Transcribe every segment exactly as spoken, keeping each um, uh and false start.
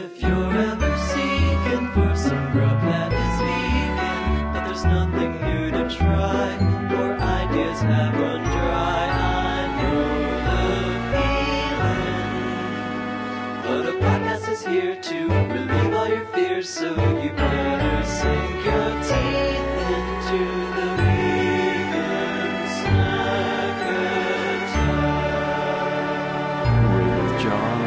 If you're ever seeking for some grub that is vegan, but there's nothing new to try, your ideas have run dry, I know the feeling. But a podcast is here to relieve all your fears, so you better sink your teeth into the Vegan Snack Attack with John.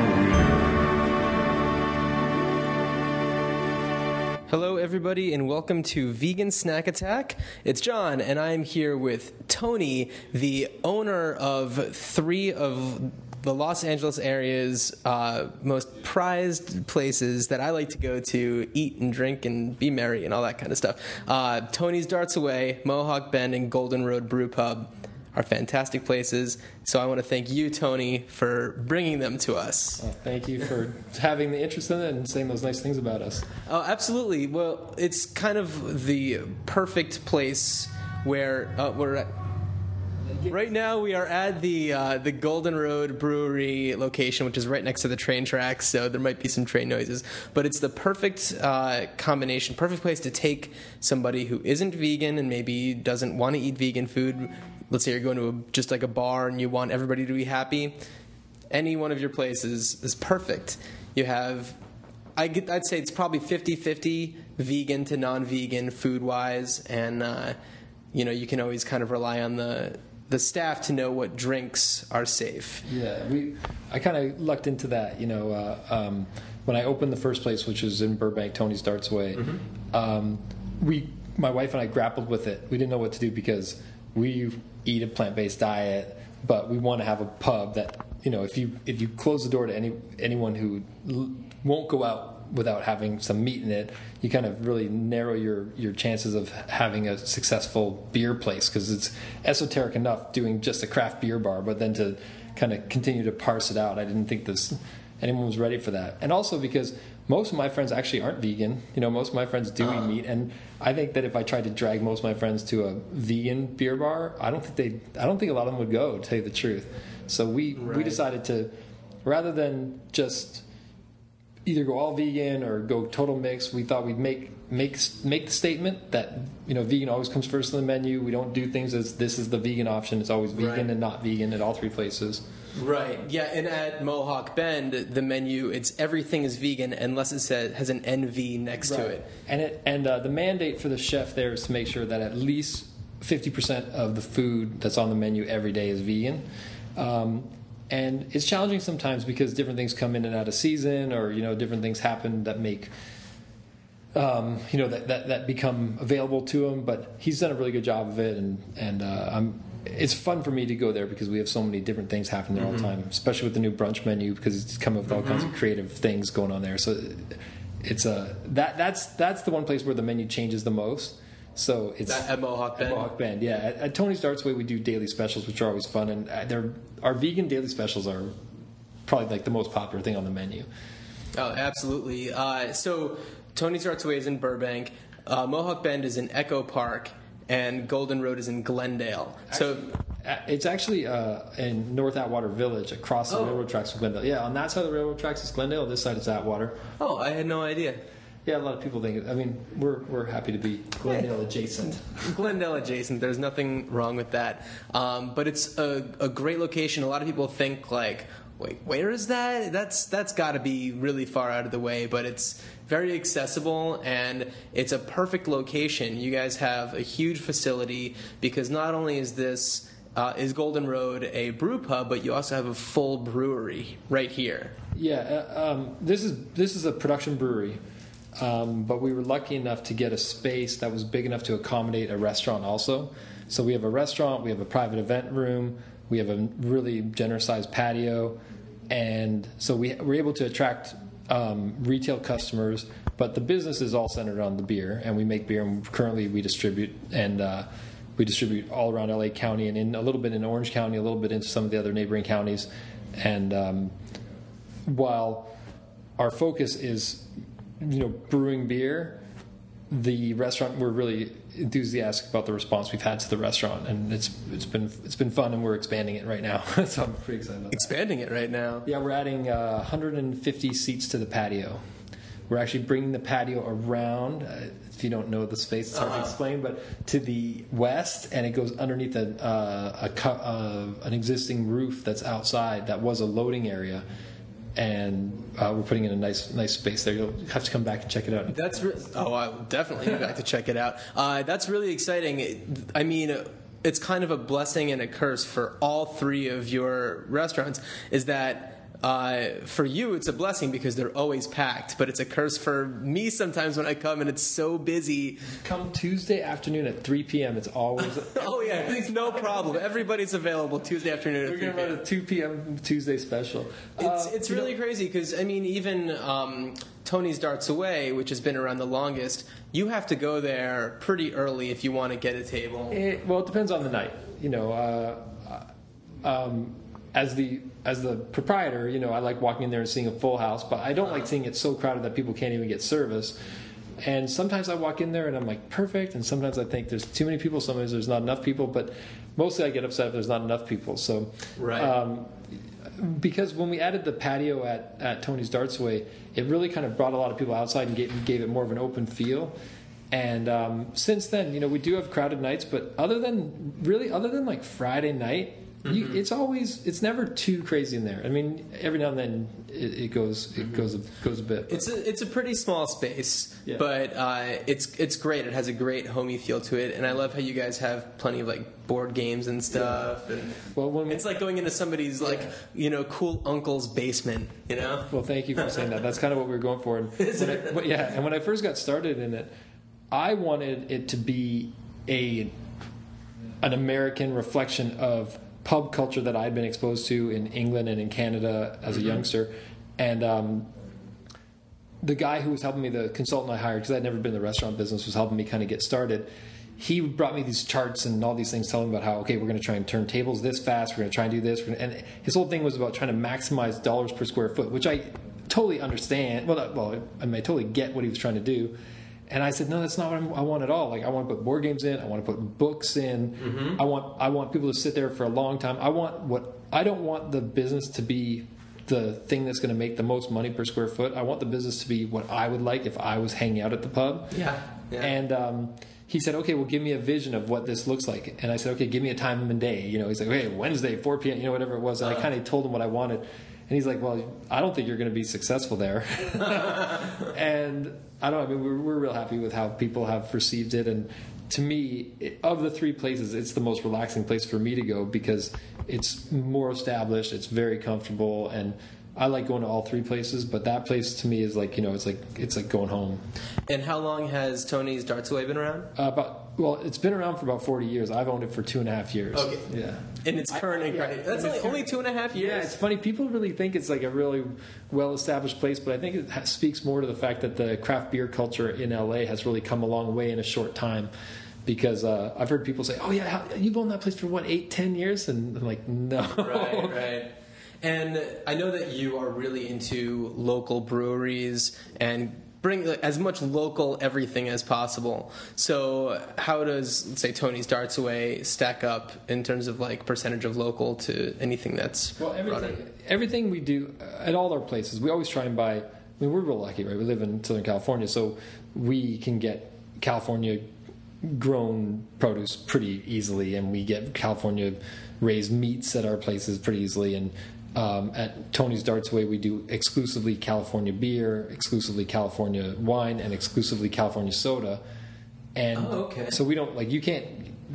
Hello, everybody, and welcome to Vegan Snack Attack. It's John, and I'm here with Tony, the owner of three of the Los Angeles area's uh, most prized places that I like to go to eat and drink and be merry and all that kind of stuff. Uh, Tony's Darts Away, Mohawk Bend, and Golden Road Brew Pub are fantastic places. So I want to thank you, Tony, for bringing them to us. Well, thank you for having the interest in it and saying those nice things about us. Oh, absolutely. Well, it's kind of the perfect place where uh, we're at. Right now we are at the uh, the Golden Road Brewery location, which is right next to the train tracks, so there might be some train noises. But it's the perfect uh, combination, perfect place to take somebody who isn't vegan and maybe doesn't want to eat vegan food. Let's say you're going to a, just like a bar and you want everybody to be happy. Any one of your places is perfect. You have, I get, I'd say it's probably fifty-fifty vegan to non-vegan food-wise, and uh, you know, you can always kind of rely on the... the staff to know what drinks are safe. Yeah, we. I kind of lucked into that, you know. Uh, um, when I opened the first place, which is in Burbank, Tony's Darts Away, mm-hmm. um, we, my wife and I grappled with it. We didn't know what to do because we eat a plant-based diet, but we want to have a pub that, you know, if you if you close the door to any anyone who l- won't go out without having some meat in it, you kind of really narrow your, your chances of having a successful beer place, because it's esoteric enough doing just a craft beer bar, but then to kind of continue to parse it out, I didn't think this anyone was ready for that. And also because most of my friends actually aren't vegan. You know, most of my friends do uh. eat meat, and I think that if I tried to drag most of my friends to a vegan beer bar, I don't think they I don't think a lot of them would go, to tell you the truth. So we, right. we decided to, rather than just either go all vegan or go total mix, we thought we'd make make make the statement that, you know, vegan always comes first on the menu. We don't do things as this is the vegan option. It's always vegan, right, and not vegan at all three places. Right. Yeah. And at Mohawk Bend, the menu, it's everything is vegan unless it says, has an N V next right. to it. And it and uh, the mandate for the chef there is to make sure that at least fifty percent of the food that's on the menu every day is vegan. Um, And it's challenging sometimes because different things come in and out of season, or, you know, different things happen that make, um, you know, that, that, that become available to him. But he's done a really good job of it, and and uh, I'm, it's fun for me to go there because we have so many different things happening there, mm-hmm, all the time, especially with the new brunch menu, because it's come up with all, mm-hmm, kinds of creative things going on there. So it's a that that's that's the one place where the menu changes the most. So it's at Mohawk Bend. At Mohawk Bend, yeah. At, at Tony's Darts Way, we do daily specials, which are always fun, and they're, our vegan daily specials are probably like the most popular thing on the menu. Oh, absolutely. Uh, so Tony's Darts Way is in Burbank, uh, Mohawk Bend is in Echo Park, and Golden Road is in Glendale. Actually, so it's actually uh, in North Atwater Village, across the oh. railroad tracks from Glendale. Yeah, on that side of the railroad tracks is Glendale. This side is Atwater. Oh, I had no idea. Yeah, a lot of people think, I mean, we're we're happy to be Glendale adjacent. Glendale adjacent. There's nothing wrong with that. Um, but it's a, a great location. A lot of people think, like, wait, where is that? That's That's got to be really far out of the way. But it's very accessible, and it's a perfect location. You guys have a huge facility, because not only is this, uh, is Golden Road a brew pub, but you also have a full brewery right here. Yeah, uh, um, this is this is a production brewery. Um, but we were lucky enough to get a space that was big enough to accommodate a restaurant also. So we have a restaurant, we have a private event room, we have a really generous-sized patio, and so we we're able to attract um, retail customers. But the business is all centered on the beer, and we make beer, and currently we distribute, and uh, we distribute all around L A County, and in a little bit in Orange County, a little bit into some of the other neighboring counties. And um, while our focus is, you know, brewing beer, the restaurant, we're really enthusiastic about the response we've had to the restaurant, and it's it's been it's been fun, and we're expanding it right now. So I'm pretty excited about that. Expanding it right now. Yeah, we're adding uh, one hundred fifty seats to the patio. We're actually bringing the patio around. Uh, if you don't know the space, it's hard uh-huh. to explain, but to the west, and it goes underneath a, uh, a uh, an existing roof that's outside that was a loading area. And uh, we're putting in a nice, nice space there. You'll have to come back and check it out. That's re- oh, I'll definitely be back to check it out. Uh, that's really exciting. I mean, it's kind of a blessing and a curse for all three of your restaurants. Is that uh, for you? It's a blessing because they're always packed, but it's a curse for me sometimes when I come and it's so busy. Come Tuesday afternoon at three p.m. It's always oh yeah, it's no problem. Everybody's available Tuesday afternoon. We're gonna run a two p.m. Tuesday special. It's uh, it's really know. crazy because I mean even um, Tony's Darts Away, which has been around the longest, you have to go there pretty early if you want to get a table. It, well, it depends on the night. You know, uh, um, as the as the proprietor, you know, I like walking in there and seeing a full house, but I don't uh-huh. like seeing it so crowded that people can't even get service. And sometimes I walk in there and I'm like, perfect. And sometimes I think there's too many people. Sometimes there's not enough people. But mostly I get upset if there's not enough people. So, right. Um, because when we added the patio at, at Tony's Darts Away, it really kind of brought a lot of people outside and gave, gave it more of an open feel. And um, since then, you know, we do have crowded nights. But other than really, other than like Friday night, mm-hmm. you, it's always it's never too crazy in there. I mean, every now and then it, it goes it mm-hmm. goes goes a bit. But. It's a, it's a pretty small space, yeah. but uh, it's it's great. It has a great homey feel to it, and I love how you guys have plenty of like board games and stuff. Yeah. And well, when we, it's like going into somebody's yeah. like you know cool uncle's basement. You know. Well, thank you for saying that. That's kind of what we were going for. And Is it? I, yeah, and when I first got started in it, I wanted it to be a an American reflection of pub culture that I'd been exposed to in England and in Canada as a mm-hmm. youngster. And um, the guy who was helping me, the consultant I hired, because I'd never been in the restaurant business, was helping me kind of get started. He brought me these charts and all these things telling me about how, okay, we're going to try and turn tables this fast. We're going to try and do this. And his whole thing was about trying to maximize dollars per square foot, which I totally understand. Well, not, well I mean, I totally get what he was trying to do. And I said, no, that's not what I'm, I want at all. Like, I want to put board games in. I want to put books in. Mm-hmm. I want I want people to sit there for a long time. I want what I don't want the business to be the thing that's going to make the most money per square foot. I want the business to be what I would like if I was hanging out at the pub. Yeah. yeah. And um, he said, okay, well, give me a vision of what this looks like. And I said, okay, give me a time and day. You know, he's like, hey, Wednesday, four p.m. You know, whatever it was. And uh-huh. I kind of told him what I wanted. And he's like, well, I don't think you're going to be successful there. And I don't know, I mean, we're, we're real happy with how people have received it. And to me, it, of the three places, it's the most relaxing place for me to go because it's more established. It's very comfortable. And I like going to all three places. But that place to me is like, you know, it's like it's like going home. And how long has Tony's Darts Away been around? Uh, about Well, it's been around for about forty years. I've owned it for two and a half years. Okay. Yeah. And it's current. I, yeah, and that's only, only two and a half years. Yeah, it's funny. People really think it's like a really well-established place, but I think it speaks more to the fact that the craft beer culture in L A has really come a long way in a short time. Because uh, I've heard people say, oh, yeah, how, you've owned that place for, what, eight, ten years? And I'm like, no. Right, right. And I know that you are really into local breweries and bring as much local everything as possible. So how does, let's say, Tony's Darts Away stack up in terms of, like, percentage of local to anything that's well, everything, everything we do at all our places, we always try and buy. I mean, we're real lucky, right? We live in Southern California, so we can get California-grown produce pretty easily, and we get California-raised meats at our places pretty easily, and Um, at Tony's Darts Away, we do exclusively California beer, exclusively California wine, and exclusively California soda. And oh, okay. so we don't like you can't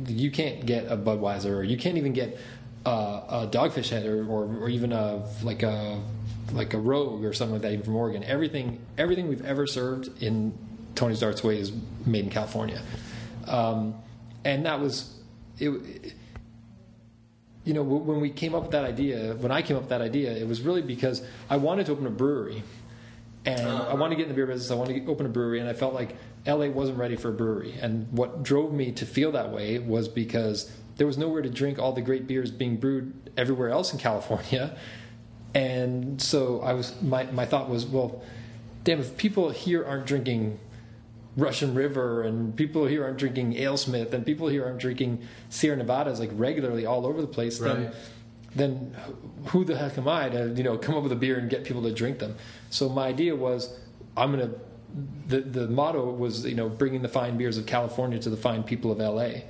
you can't get a Budweiser, or you can't even get uh, a Dogfish Head, or, or or even a like a like a Rogue or something like that, even from Oregon. Everything everything we've ever served in Tony's Darts Away is made in California, um, and that was it. it You know, when we came up with that idea, when I came up with that idea, it was really because I wanted to open a brewery, and uh-huh. I wanted to get in the beer business. I wanted to open a brewery, and I felt like L A wasn't ready for a brewery. And what drove me to feel that way was because there was nowhere to drink all the great beers being brewed everywhere else in California. And so I was, my my thought was, well, damn, if people here aren't drinking Russian River, and people here aren't drinking AleSmith, and people here aren't drinking Sierra Nevadas like regularly all over the place, right. then then who the heck am I to, you know, come up with a beer and get people to drink them? So my idea was, I'm going to the the motto was, you know, bringing the fine beers of California to the fine people of L A.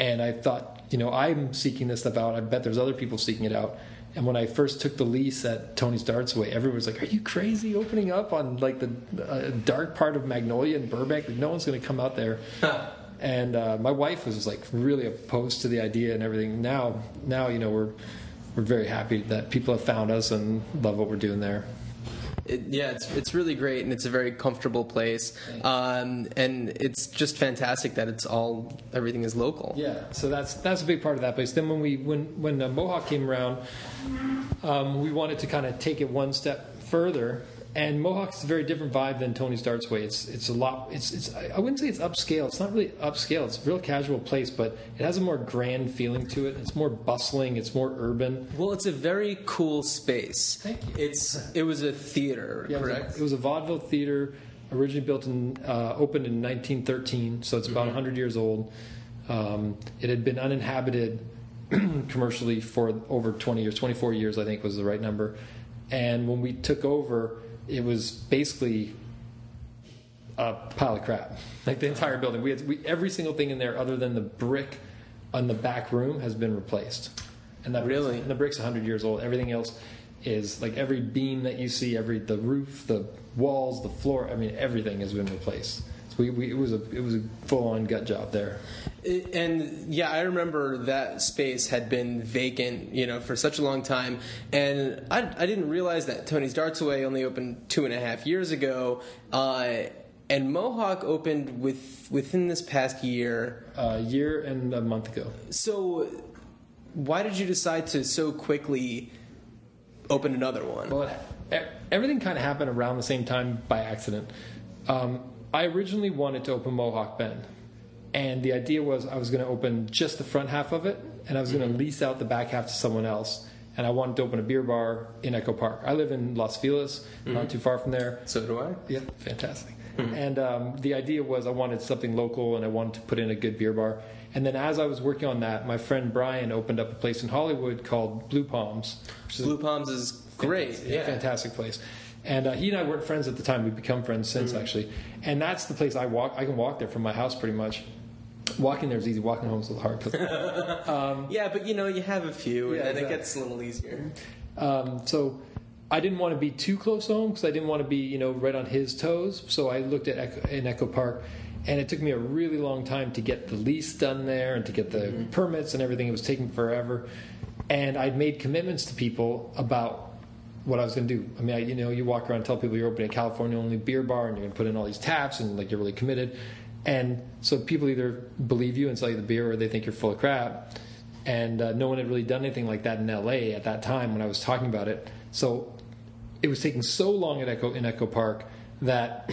And I thought, you know, I'm seeking this stuff out. I bet there's other people seeking it out. And when I first took the lease at Tony's Darts Away, everyone was like, "Are you crazy opening up on like the uh, dark part of Magnolia and Burbank? Like, no one's going to come out there." And uh, my wife was like really opposed to the idea and everything. Now, now you know we're we're very happy that people have found us and love what we're doing there. It, yeah, it's it's really great, and it's a very comfortable place, um, and it's just fantastic that it's all everything is local. Yeah, so that's that's a big part of that place. Then when we when when uh, Mohawk came around, um, we wanted to kind of take it one step further. And Mohawk's a very different vibe than Tony's Darts Way. It's it's a lot. It's it's I wouldn't say it's upscale. It's not really upscale. It's a real casual place, but it has a more grand feeling to it. It's more bustling. It's more urban. Well, it's a very cool space. Thank you. It's it was a theater, yeah, correct? It was a, it was a vaudeville theater, originally built in uh, opened in nineteen thirteen. So it's about mm-hmm. one hundred years old. Um, it had been uninhabited commercially for over twenty years. twenty-four years, I think, was the right number. And when we took over, it was basically a pile of crap. Like the entire building, we had we, every single thing in there, other than the brick on the back room, has been replaced. And that really, brick's, and the brick's one hundred years old. Everything else is like every beam that you see, every the roof, the walls, the floor. I mean, everything has been replaced. So we, we it was a it was a full on gut job there. It, and yeah, I remember that space had been vacant, you know, for such a long time, and I, I didn't realize that Tony's Darts Away only opened two and a half years ago, uh, and Mohawk opened with within this past year, a uh, year and a month ago. So, why did you decide to so quickly open another one? Well, everything kind of happened around the same time by accident. Um, I originally wanted to open Mohawk Bend. And the idea was I was going to open just the front half of it, and I was going to lease out the back half to someone else. And I wanted to open a beer bar in Echo Park. I live in Los Feliz, mm-hmm. not too far from there. So do I. Yeah, fantastic. Mm-hmm. And um, the idea was I wanted something local, and I wanted to put in a good beer bar. And then as I was working on that, my friend Brian opened up a place in Hollywood called Blue Palms. Blue is Palms is great. Fantastic, yeah. Fantastic place. And uh, he and I weren't friends at the time. We've become friends since, mm-hmm. actually. And that's the place I walk. I can walk there from my house pretty much. Walking there is easy. Walking home is a little hard. But, um, yeah, but, you know, you have a few, yeah, and exactly. It gets a little easier. Um, so I didn't want to be too close to home because I didn't want to be, you know, right on his toes. So I looked at Echo, in Echo Park, and it took me a really long time to get the lease done there and to get the mm-hmm. permits and everything. It was taking forever. And I'd made commitments to people about what I was going to do. I mean, I, you know, you walk around and tell people you're opening a California-only beer bar and you're going to put in all these taps and, like, you're really committed. And so people either believe you and sell you the beer or they think you're full of crap. And uh, no one had really done anything like that in L A at that time when I was talking about it. So it was taking so long at Echo in Echo Park that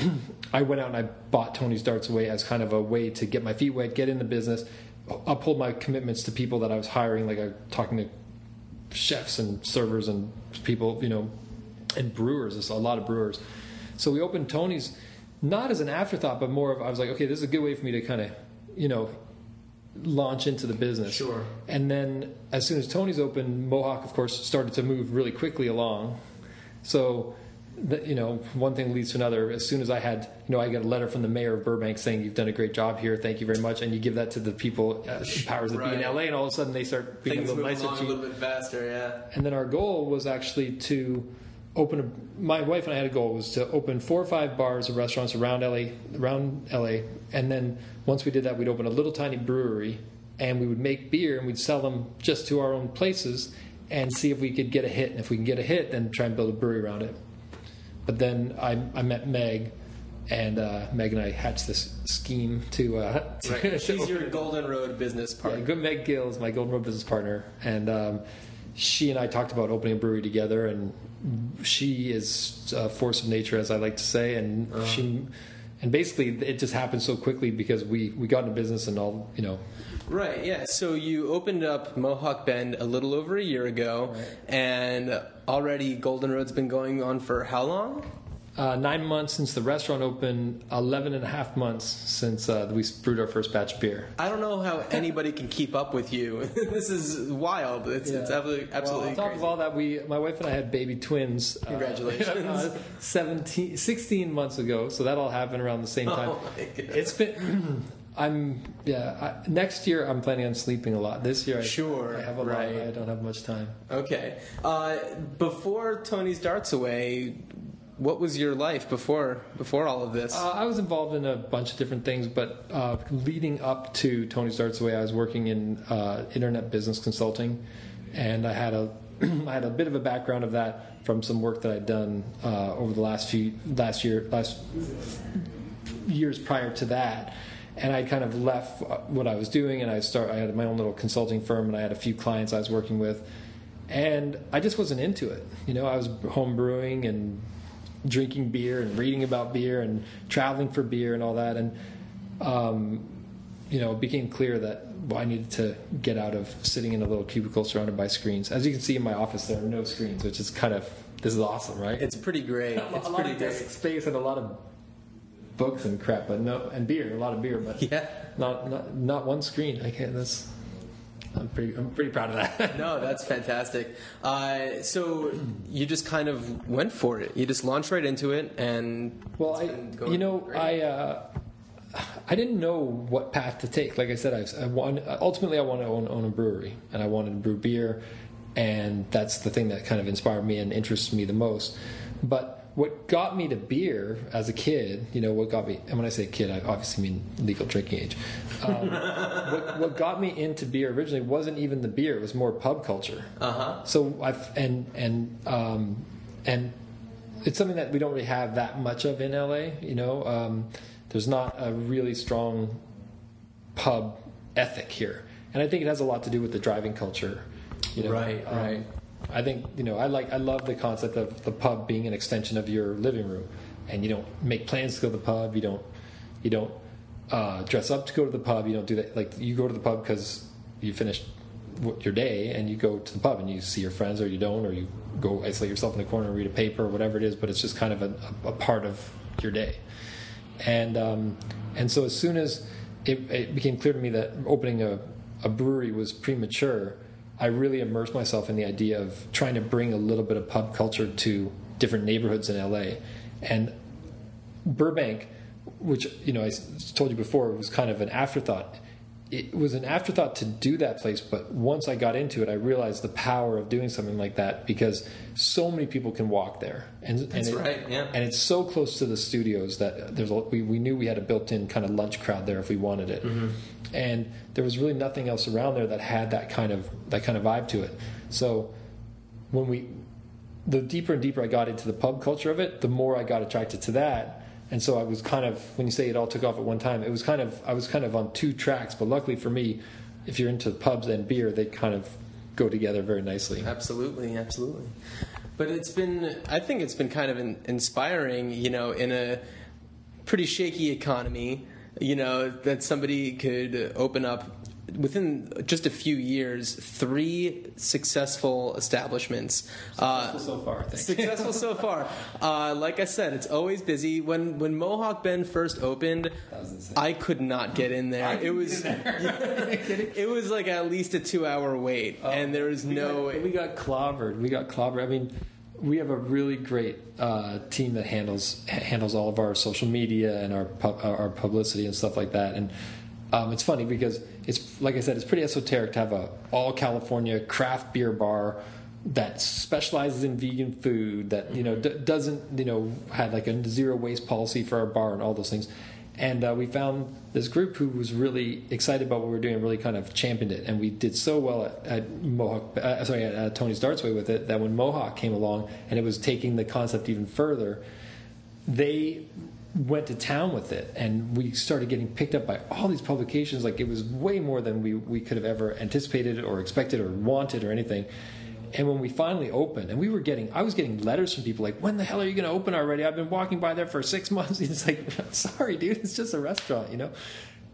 I went out and I bought Tony's Darts Away as kind of a way to get my feet wet, get in the business, uphold my commitments to people that I was hiring, like I was talking to chefs and servers and people, you know, and brewers. There's a lot of brewers. So we opened Tony's not as an afterthought, but more of, I was like, okay, this is a good way for me to kind of, you know, launch into the business. Sure. And then as soon as Tony's opened, Mohawk, of course, started to move really quickly along. So, the, you know, one thing leads to another. As soon as I had, you know, I got a letter from the mayor of Burbank saying, "You've done a great job here. Thank you very much." And you give that to the people, uh, powers that right. be in L A, and all of a sudden they start being things a little nicer. Along, a little bit faster, yeah. And then our goal was actually to open. A, my wife and I had a goal was to open four or five bars or restaurants around L A, around L A, and then once we did that, we'd open a little tiny brewery, and we would make beer and we'd sell them just to our own places, and see if we could get a hit. And if we can get a hit, then try and build a brewery around it. But then I, I met Meg, and uh, Meg and I hatched this scheme to... Uh, to right. She's your Golden Road business partner. Yeah, Meg Gill is my Golden Road business partner, and um, she and I talked about opening a brewery together, and she is a force of nature, as I like to say, and uh-huh. she... And basically, it just happened so quickly because we, we got into business and all, you know. Right, yeah. So you opened up Mohawk Bend a little over a year ago, right. And already Golden Road's been going on for how long? Uh, nine months since the restaurant opened, eleven and a half months since uh, we brewed our first batch of beer. I don't know how anybody can keep up with you. This is wild. It's, yeah. it's absolutely, absolutely well, on top crazy. Of all that, we, my wife and I had baby twins. Congratulations. Uh, seventeen, sixteen months ago, so that all happened around the same time. Oh my goodness. It's been... I'm yeah. I, next year I'm planning on sleeping a lot. This year I, sure, I have a right. lot. I don't have much time. Okay. Uh, before Tony's Darts Away, what was your life before before all of this? Uh, I was involved in a bunch of different things, but uh, leading up to Tony's Darts Away, I was working in uh, internet business consulting, and I had a I had a bit of a background of that from some work that I'd done uh, over the last few last year last years prior to that. And I kind of left what I was doing, and I start. I had my own little consulting firm, and I had a few clients I was working with, and I just wasn't into it. You know, I was home brewing and drinking beer and reading about beer and traveling for beer and all that. And um, you know, it became clear that well, I needed to get out of sitting in a little cubicle surrounded by screens. As you can see in my office, there are no screens, which is kind of this is awesome, right? It's pretty great. It's a lot pretty of desk space and a lot of. Books and crap, but no, and beer, a lot of beer, but yeah, not not, not one screen. I can't. That's I'm pretty. I'm pretty proud of that. No, that's fantastic. Uh, so you just kind of went for it. You just launched right into it, and well, I, you know, great. I uh, I didn't know what path to take. Like I said, I, I want ultimately I want to own, own a brewery, and I wanted to brew beer, and that's the thing that kind of inspired me and interests me the most, but. What got me to beer as a kid, you know, what got me, and when I say kid, I obviously mean legal drinking age. Um, what, what got me into beer originally wasn't even the beer; it was more pub culture. Uh huh. So I've and and um, and it's something that we don't really have that much of in L A. You know, um, there's not a really strong pub ethic here, and I think it has a lot to do with the driving culture. You know? Right. Um, right. I think, you know, I like I love the concept of the pub being an extension of your living room, and you don't make plans to go to the pub. You don't you don't uh, dress up to go to the pub. You don't do that. Like, you go to the pub because you finished your day, and you go to the pub and you see your friends, or you don't, or you go isolate yourself in the corner and read a paper or whatever it is. But it's just kind of a, a part of your day. And um, and so as soon as it, it became clear to me that opening a, a brewery was premature. I really immersed myself in the idea of trying to bring a little bit of pub culture to different neighborhoods in L A. And Burbank, which, you know, I told you before, was kind of an afterthought. It was an afterthought to do that place, but once I got into it, I realized the power of doing something like that because so many people can walk there. And, That's and it, right, yeah. And it's so close to the studios that there's a, we, we knew we had a built-in kind of lunch crowd there if we wanted it. Mm-hmm. And there was really nothing else around there that had that kind of that kind of vibe to it. So when we, the deeper and deeper I got into the pub culture of it, the more I got attracted to that. And so I was kind of, when you say it all took off at one time, it was kind of I was kind of on two tracks. But luckily for me, if you're into pubs and beer, they kind of go together very nicely. Absolutely, absolutely. But it's been, I think it's been kind of in, inspiring, you know, in a pretty shaky economy. You know, that somebody could open up within just a few years three successful establishments. Successful uh, so far, I think. Successful so far. Uh, like I said, it's always busy. When when Mohawk Bend first opened, I could not get in there. I it was there. Yeah, it was like at least a two hour wait, oh, and there was no. Got, we got clobbered. We got clobbered. I mean. We have a really great uh, team that handles handles all of our social media and our pub, our publicity and stuff like that. And um, it's funny because it's like I said, it's pretty esoteric to have a all California craft beer bar that specializes in vegan food that you know d- doesn't you know had like a zero waste policy for our bar and all those things. And uh, we found this group who was really excited about what we were doing, and really kind of championed it, and we did so well at, at Mohawk. Uh, sorry, at, at Tony's Darts Away with it that when Mohawk came along and it was taking the concept even further, they went to town with it, and we started getting picked up by all these publications. Like it was way more than we we could have ever anticipated or expected or wanted or anything. And when we finally opened, and we were getting, I was getting letters from people like, when the hell are you going to open already? I've been walking by there for six months. And it's like, sorry, dude, it's just a restaurant, you know?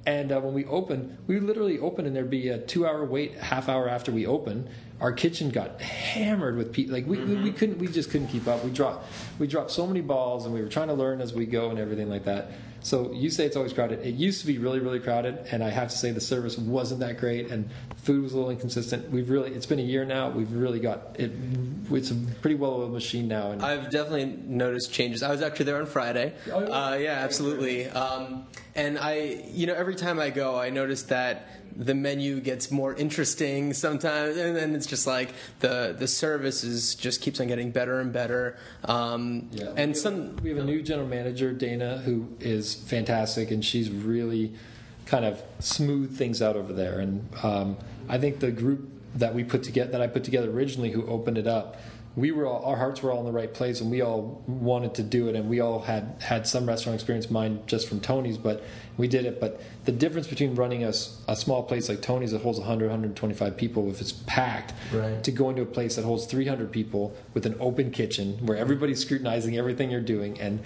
And uh, when we opened, we literally opened and there'd be a two hour wait, half hour after we opened, our kitchen got hammered with people. Like we, mm-hmm. we, we couldn't, we just couldn't keep up. We dropped, we dropped so many balls, and we were trying to learn as we go and everything like that. So you say it's always crowded. It used to be really, really crowded, and I have to say the service wasn't that great, and food was a little inconsistent. We've really, it's been a year now. We've really got it. It's a pretty well-oiled machine now. And I've definitely noticed changes. I was actually there on Friday. Oh, yeah. Uh, yeah, absolutely. Um, and I, you know, every time I go, I notice that the menu gets more interesting sometimes, and then it's just like the the service is just keeps on getting better and better. Um, yeah. And we some have, we have a new general manager, Dana, who is fantastic, and she's really kind of smoothed things out over there. And um, I think the group that we put together, that I put together originally, who opened it up, we were all, our hearts were all in the right place, and we all wanted to do it, and we all had, had some restaurant experience, mine just from Tony's, but we did it. But the difference between running a, a small place like Tony's that holds one hundred, one twenty-five people if it's packed, right, to going to a place that holds three hundred people with an open kitchen where everybody's scrutinizing everything you're doing, and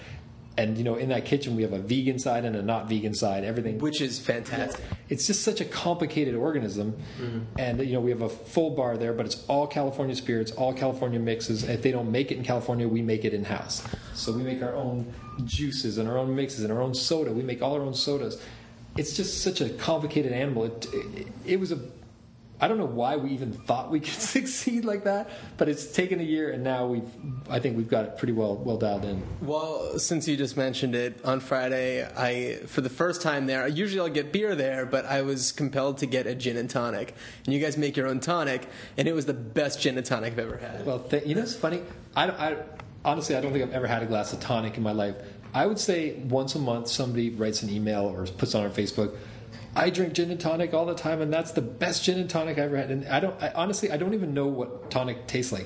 And, you know, in that kitchen, we have a vegan side and a not vegan side, everything. Which is fantastic. It's just such a complicated organism. Mm-hmm. And, you know, we have a full bar there, but it's all California spirits, all California mixes. If they don't make it in California, we make it in-house. So we make our own juices and our own mixes and our own soda. We make all our own sodas. It's just such a complicated animal. It, it, it was a... I don't know why we even thought we could succeed like that, but it's taken a year, and now we've, I think we've got it pretty well well dialed in. Well, since you just mentioned it, on Friday, I for the first time there, usually I'll get beer there, but I was compelled to get a gin and tonic. And you guys make your own tonic, and it was the best gin and tonic I've ever had. Well, th- you know what's funny? I, I, honestly, I don't think I've ever had a glass of tonic in my life. I would say once a month somebody writes an email or puts on our Facebook, I drink gin and tonic all the time, and that's the best gin and tonic I ever had. And I don't, I, honestly, I don't even know what tonic tastes like.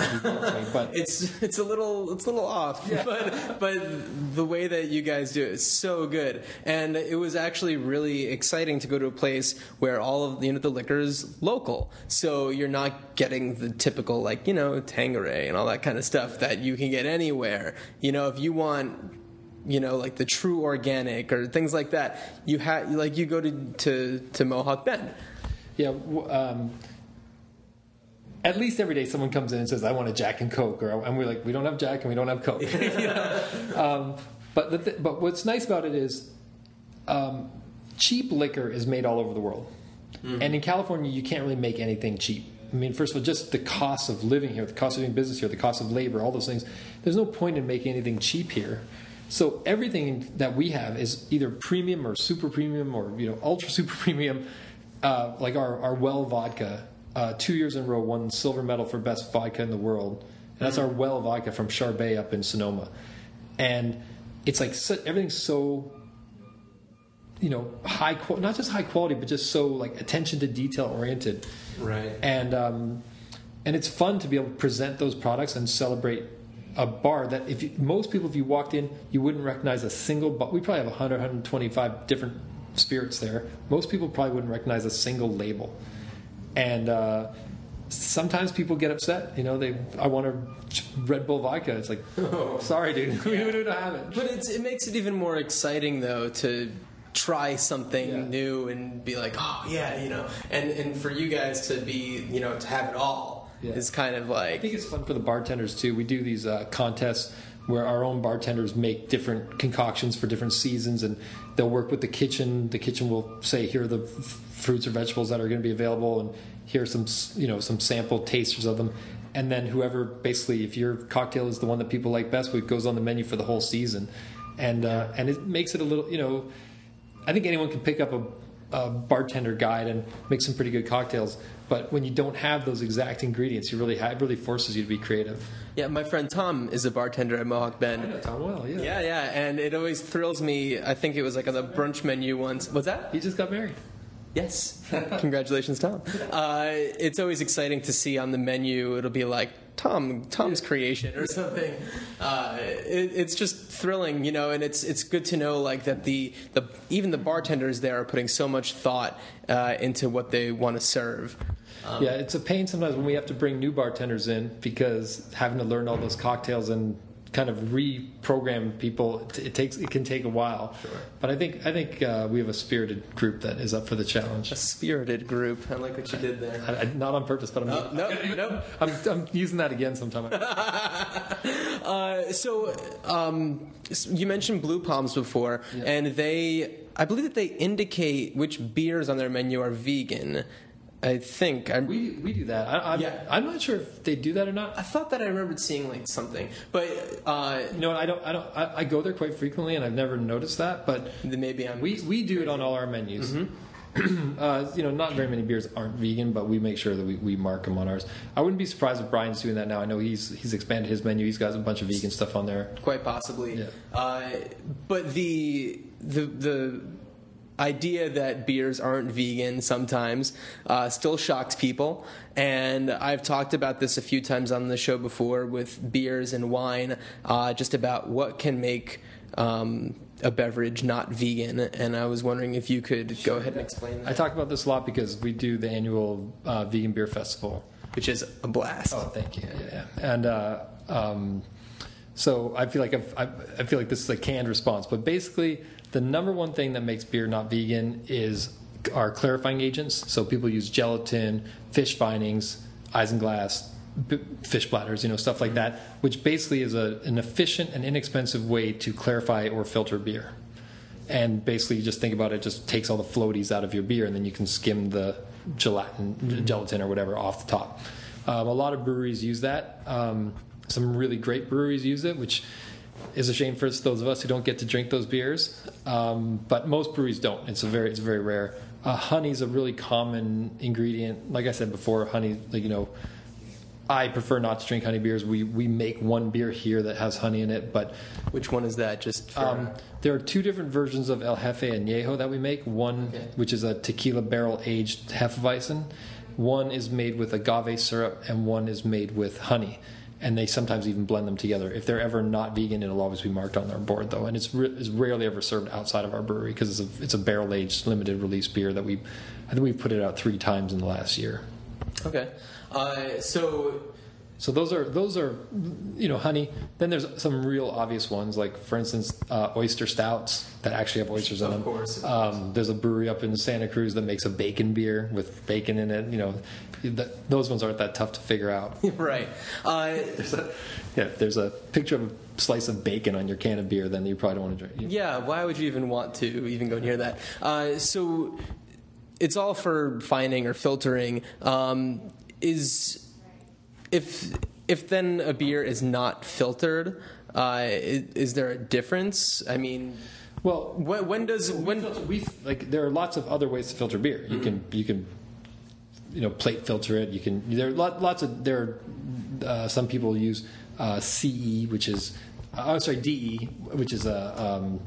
But it's it's a little it's a little off. Yeah. But but the way that you guys do it is so good, and it was actually really exciting to go to a place where all of you know the liquor is local, so you're not getting the typical like you know Tanqueray and all that kind of stuff that you can get anywhere. You know, if you want. You know, like the true organic or things like that. You have, like, you go to to, to Mohawk Bend. Yeah. Um, at least every day, someone comes in and says, "I want a Jack and Coke," or and we're like, "We don't have Jack and we don't have Coke." Yeah. um, but the th- but what's nice about it is, um, cheap liquor is made all over the world, mm-hmm. and in California, you can't really make anything cheap. I mean, first of all, just the cost of living here, the cost of doing business here, the cost of labor, all those things. There's no point in making anything cheap here. So everything that we have is either premium or super premium or you know ultra super premium. Uh, like our, our Well vodka, uh, two years in a row won silver medal for best vodka in the world. And that's our Well vodka from Charbet up in Sonoma. And it's like so, everything's so you know high quality, not just high quality, but just so like attention to detail oriented. Right. And um, and it's fun to be able to present those products and celebrate. A bar that if you, most people, if you walked in, you wouldn't recognize a single bar. We probably have one hundred, one twenty-five different spirits there. Most people probably wouldn't recognize a single label. And uh, sometimes people get upset. You know, they I want a Red Bull vodka. It's like, oh, sorry, dude. We don't have it. But it's, it makes it even more exciting, though, to try something yeah. new and be like, oh, yeah, you know. And, and for you guys to be, you know, to have it all. Yeah. It's kind of like... I think it's fun for the bartenders, too. We do these uh, contests where our own bartenders make different concoctions for different seasons, and they'll work with the kitchen. The kitchen will say, here are the f- fruits or vegetables that are going to be available, and here are some, you know, some sample tasters of them. And then whoever, basically, if your cocktail is the one that people like best, it goes on the menu for the whole season. And, uh, and it makes it a little, you know... I think anyone can pick up a... a bartender guide and make some pretty good cocktails, but when you don't have those exact ingredients, you really ha- it really forces you to be creative. Yeah, my friend Tom is a bartender at Mohawk Bend. I know Tom well, yeah. Yeah, yeah, and it always thrills me. I think it was like on the brunch menu once. What's that? He just got married. Yes. Congratulations, Tom. Uh, it's always exciting to see on the menu. It'll be like Tom, Tom's creation or something. Uh, it, it's just thrilling, you know, and it's it's good to know like that the, the even the bartenders there are putting so much thought uh, into what they want to serve. Um, yeah, it's a pain sometimes when we have to bring new bartenders in because having to learn all those cocktails and kind of reprogram people, it, it takes it can take a while. Sure. But I think I think uh, we have a spirited group that is up for the challenge. A spirited group. I like what you did there. I, I, not on purpose, but I'm no, no, okay. no. I'm, I'm using that again sometime. uh, so um, you mentioned Blue Palms before, yeah. and they, I believe that they indicate which beers on their menu are vegan. I think I'm, we we do that. I, I'm, yeah. I'm not sure if they do that or not. I thought that I remembered seeing like something, but uh, you know, I don't. I don't. I, I go there quite frequently, and I've never noticed that. But maybe I'm we we do it on all our menus. Mm-hmm. uh, you know, not very many beers aren't vegan, but we make sure that we, we mark them on ours. I wouldn't be surprised if Brian's doing that now. I know he's he's expanded his menu. He's got a bunch of vegan stuff on there. Quite possibly. Yeah. Uh, but the the the. idea that beers aren't vegan sometimes uh, still shocks people, and I've talked about this a few times on the show before with beers and wine, uh, just about what can make um, a beverage not vegan, and I was wondering if you could sure. go ahead and explain that. I talk about this a lot because we do the annual uh, Vegan Beer Festival. Which is a blast. Oh, thank you. Yeah, yeah. And uh, um, so I feel like I've, I've, I feel like this is a canned response, but basically the number one thing that makes beer not vegan is our clarifying agents. So people use gelatin, fish finings, isinglass, b- fish bladders, you know, stuff like that, which basically is a, an efficient and inexpensive way to clarify or filter beer. And basically, you just think about it, just takes all the floaties out of your beer, and then you can skim the gelatin, mm-hmm. gelatin or whatever off the top. Um, a lot of breweries use that. Um, some really great breweries use it, which is a shame for those of us who don't get to drink those beers, um, but most breweries don't. It's a very, it's very rare. Uh, honey's a really common ingredient. Like I said before, honey, like, you know, I prefer not to drink honey beers. We we make one beer here that has honey in it, but which one is that? Just for... um, there are two different versions of El Jefe Añejo that we make. One okay. which is a tequila barrel aged Hefeweizen. One is made with agave syrup, and one is made with honey. And they sometimes even blend them together. If they're ever not vegan, it'll always be marked on their board, though. And it's, re- it's rarely ever served outside of our brewery because it's a, it's a barrel-aged, limited-release beer that we... I think we've put it out three times in the last year. Okay. Uh, so... So those are, those are, you know, honey. Then there's some real obvious ones, like, for instance, uh, oyster stouts that actually have oysters in them. Of course. Um, there's a brewery up in Santa Cruz that makes a bacon beer with bacon in it. You know, th- those ones aren't that tough to figure out. Right. Uh, there's a, yeah, if there's a picture of a slice of bacon on your can of beer, then you probably don't want to drink it. Yeah, why would you even want to even go near that? Uh, so it's all for finding or filtering. Um, is... If if then a beer is not filtered, uh, is, is there a difference? I mean, well, when, when does we when filter, we like there are lots of other ways to filter beer. You mm-hmm. can you can you know plate filter it. You can there are lots of there are uh, some people use uh, C E, which is uh, I'm sorry D E, which is a um,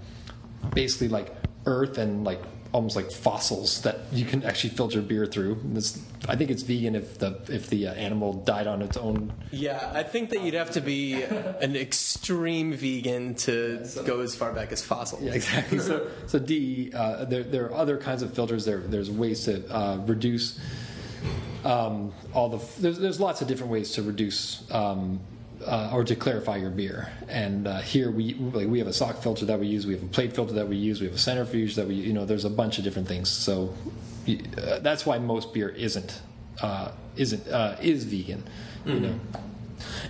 basically like earth and like. Almost like fossils that you can actually filter beer through. It's, I think it's vegan if the if the animal died on its own. Yeah, I think that you'd have to be an extreme vegan to yeah, so, go as far back as fossils. Yeah, exactly. So, so D, uh, there there are other kinds of filters. There there's ways to uh, reduce um, all the. There's there's lots of different ways to reduce. Um, Uh, or to clarify your beer, and uh, here we like, we have a sock filter that we use, we have a plate filter that we use, we have a centrifuge that we you know there's a bunch of different things. So uh, that's why most beer isn't uh, isn't uh, is vegan, you mm-hmm. know.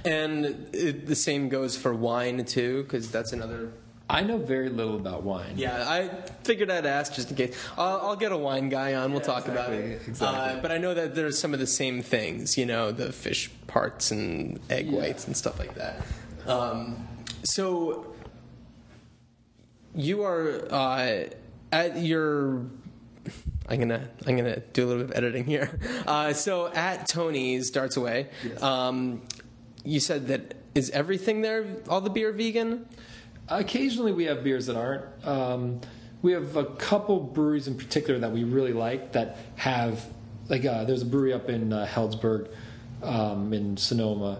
And it, the same goes for wine too, because that's another. I know very little about wine. Yeah, I figured I'd ask just in case. I'll, I'll get a wine guy on. We'll yeah, talk exactly, about it. Exactly. Uh, but I know that there's some of the same things, you know, the fish parts and egg yeah. whites and stuff like that. Um, so you are uh, at your... I'm gonna I'm gonna do a little bit of editing here. Uh, so at Tony's Darts Away, yes. um, you said that is everything there, all the beer vegan? Occasionally we have beers that aren't. Um, we have a couple breweries in particular that we really like that have, like uh, there's a brewery up in uh, Healdsburg um, in Sonoma.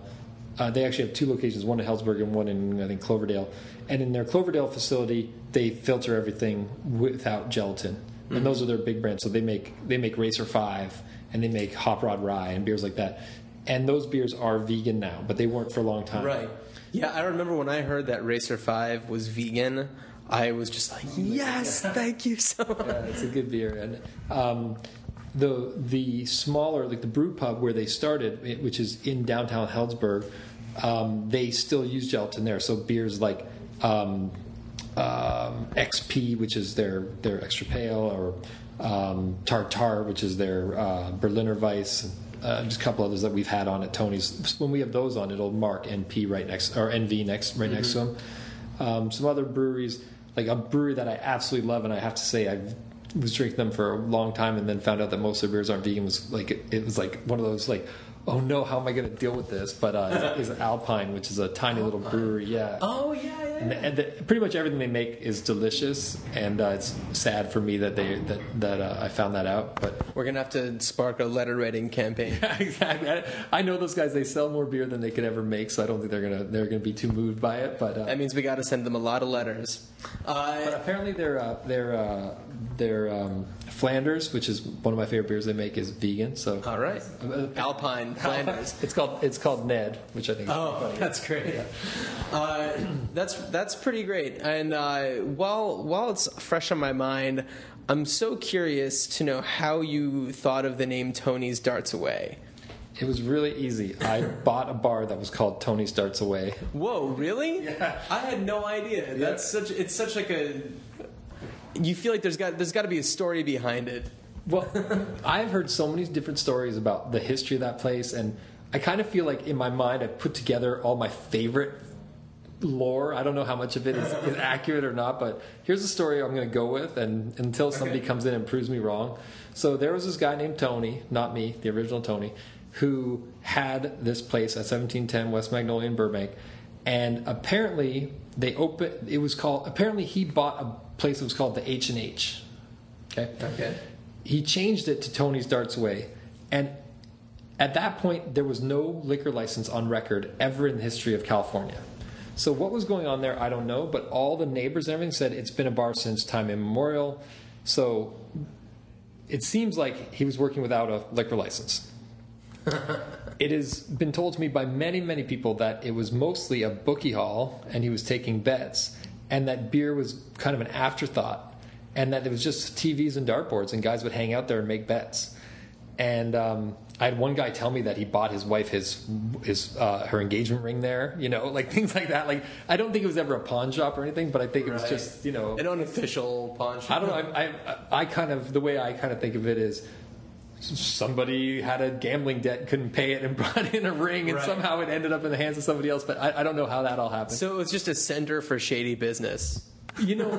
Uh, they actually have two locations, one in Healdsburg and one in, I think, Cloverdale. And in their Cloverdale facility, they filter everything without gelatin. Mm-hmm. And those are their big brands. So they make they make Racer five and they make Hop Rod Rye and beers like that. And those beers are vegan now, but they weren't for a long time. Right. Yeah, I remember when I heard that Racer five was vegan, I was just like, yes, thank you so much. Yeah, it's a good beer. And um, the the smaller, like the brew pub where they started, which is in downtown Healdsburg, um, they still use gelatin there. So beers like um, um, X P, which is their, their extra pale, or um, Tartar, which is their uh, Berliner Weiss. Uh, just a couple others that we've had on at Tony's. When we have those on, it'll mark N P right next, or N V next, right mm-hmm. next to them. Um, some other breweries, like a brewery that I absolutely love, and I have to say I was drinking them for a long time, and then found out that most of their beers aren't vegan. Was like it, it was like one of those like, oh no, how am I going to deal with this? But uh, is Alpine, which is a tiny Alpine. little brewery, yeah. Oh yeah, yeah. And, and the, pretty much everything they make is delicious, and uh, it's sad for me that they that that uh, I found that out. But we're gonna have to spark a letter writing campaign. Yeah, exactly. I, I know those guys; they sell more beer than they could ever make, so I don't think they're gonna they're gonna be too moved by it. But uh, that means we got to send them a lot of letters. Uh, but apparently, their uh, their uh, their um, Flanders, which is one of my favorite beers they make, is vegan. So all right, uh, Alpine Flanders. It's called it's called Ned, which I think. Is oh, funny. That's great. Yeah. Uh, that's That's pretty great. And uh, while while it's fresh on my mind, I'm so curious to know how you thought of the name Tony's Darts Away. It was really easy. I bought a bar that was called Tony's Darts Away. Whoa, really? Yeah. I had no idea. Yeah. That's such. It's such like a. You feel like there's got there's got to be a story behind it. Well, I've heard so many different stories about the history of that place, and I kind of feel like in my mind I put together all my favorite lore. I don't know how much of it is, is accurate or not, but here's a story I'm going to go with, and until somebody okay. comes in and proves me wrong. So there was this guy named Tony, not me, the original Tony, who had this place at seventeen ten West Magnolia in Burbank, and apparently they opened. It was called. Apparently he bought a place that was called the H and H. Okay. Okay. He changed it to Tony's Darts Away, and at that point there was no liquor license on record ever in the history of California. So what was going on there, I don't know, but all the neighbors and everything said it's been a bar since time immemorial. So it seems like he was working without a liquor license. It has been told to me by many, many people that it was mostly a bookie hall and he was taking bets, and that beer was kind of an afterthought, and that it was just T Vs and dartboards, and guys would hang out there and make bets. And um, I had one guy tell me that he bought his wife his his uh, her engagement ring there, you know, like things like that. Like I don't think it was ever a pawn shop or anything, but I think right. it was just, you know, an unofficial pawn shop. I don't know. I, I I kind of the way I kind of think of it is somebody had a gambling debt, couldn't pay it, and brought in a ring, and right. somehow it ended up in the hands of somebody else. But I, I don't know how that all happened. So it was just a center for shady business. You know,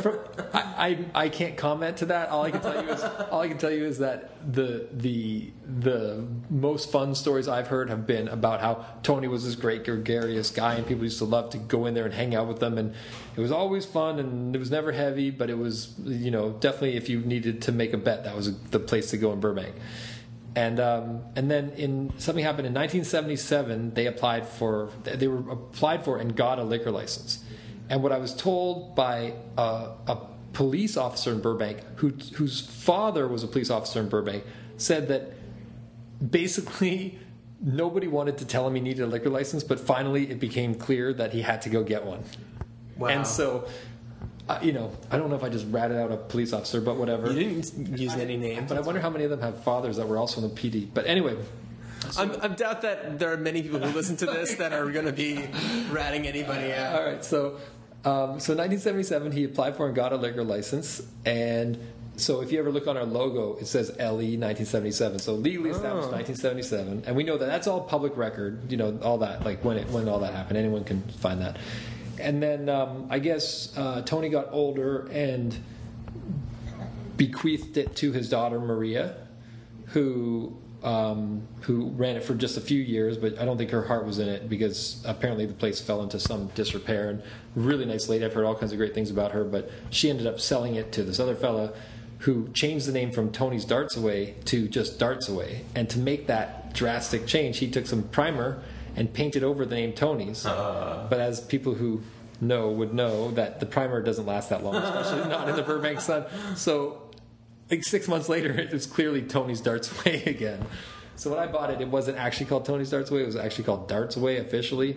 from, I, I I can't comment to that. All I can tell you is all I can tell you is that the the the most fun stories I've heard have been about how Tony was this great gregarious guy, and people used to love to go in there and hang out with them, and it was always fun, and it was never heavy, but it was, you know, definitely if you needed to make a bet, that was the place to go in Burbank. And um, and then in something happened in nineteen seventy-seven. They applied for they were applied for and got a liquor license. And what I was told by a, a police officer in Burbank, who, whose father was a police officer in Burbank, said that basically nobody wanted to tell him he needed a liquor license, but finally it became clear that he had to go get one. Wow. And so, uh, you know, I don't know if I just ratted out a police officer, but whatever. You didn't use I, any names. But I wonder how many of them have fathers that were also in the P D. But anyway... So, I'm, I doubt that there are many people who listen to this that are going to be ratting anybody out. All right, so... Um, so in nineteen seventy-seven, he applied for and got a liquor license. And so if you ever look on our logo, it says L E nineteen seventy-seven. So legally established oh. nineteen seventy-seven. And we know that that's all public record, you know, all that, like when it when all that happened. Anyone can find that. And then um, I guess uh, Tony got older and bequeathed it to his daughter, Maria, who... Um, who ran it for just a few years, but I don't think her heart was in it because apparently the place fell into some disrepair. And really nice lady. I've heard all kinds of great things about her, but she ended up selling it to this other fella who changed the name from Tony's Darts Away to just Darts Away. And to make that drastic change, he took some primer and painted over the name Tony's. Uh. But as people who know would know, that the primer doesn't last that long, especially not in the Burbank sun. So... Like six months later, it was clearly Tony's Darts Away again. So when I bought it, it wasn't actually called Tony's Darts Away. It was actually called Darts Away officially.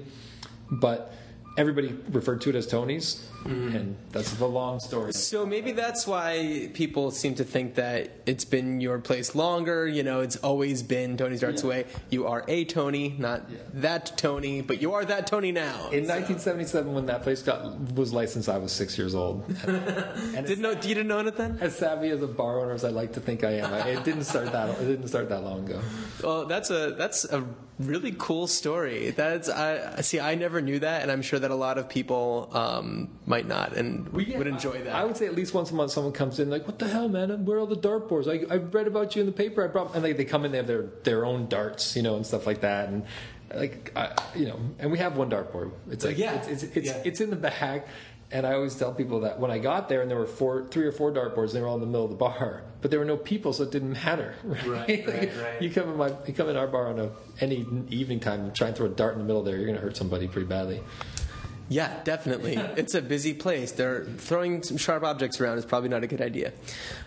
but everybody referred to it as Tony's, mm. and that's the long story. So maybe that's why people seem to think that it's been your place longer. You know, it's always been Tony's Darts yeah. Away. You are a Tony, not yeah. that Tony, but you are that Tony now. In so. nineteen seventy-seven, when that place got was licensed, I was six years old. And didn't know? You didn't own it then? As savvy as a bar owner as I like to think I am, I, it didn't start that. It didn't start that long ago. Well, that's a that's a really cool story. That's I see. I never knew that, and I'm sure that a lot of people um, might not. And we yeah, would enjoy that. I would say at least once a month someone comes in like, what the hell, man? Where are all the dart boards? I, I read about you in the paper. I brought, and like, they come in, they have their, their own darts, you know, and stuff like that. And like, I, you know, and we have one dart board. It's like, yeah, it's, it's, it's, yeah. it's in the bag. And I always tell people that when I got there and there were four, three or four dart boards, they were all in the middle of the bar, but there were no people. So it didn't matter. Right. Right, like, right, right. You come in my, you come in our bar on a, any evening time and try and throw a dart in the middle there, you're going to hurt somebody pretty badly. Yeah, definitely. It's a busy place. They're throwing some sharp objects around is probably not a good idea.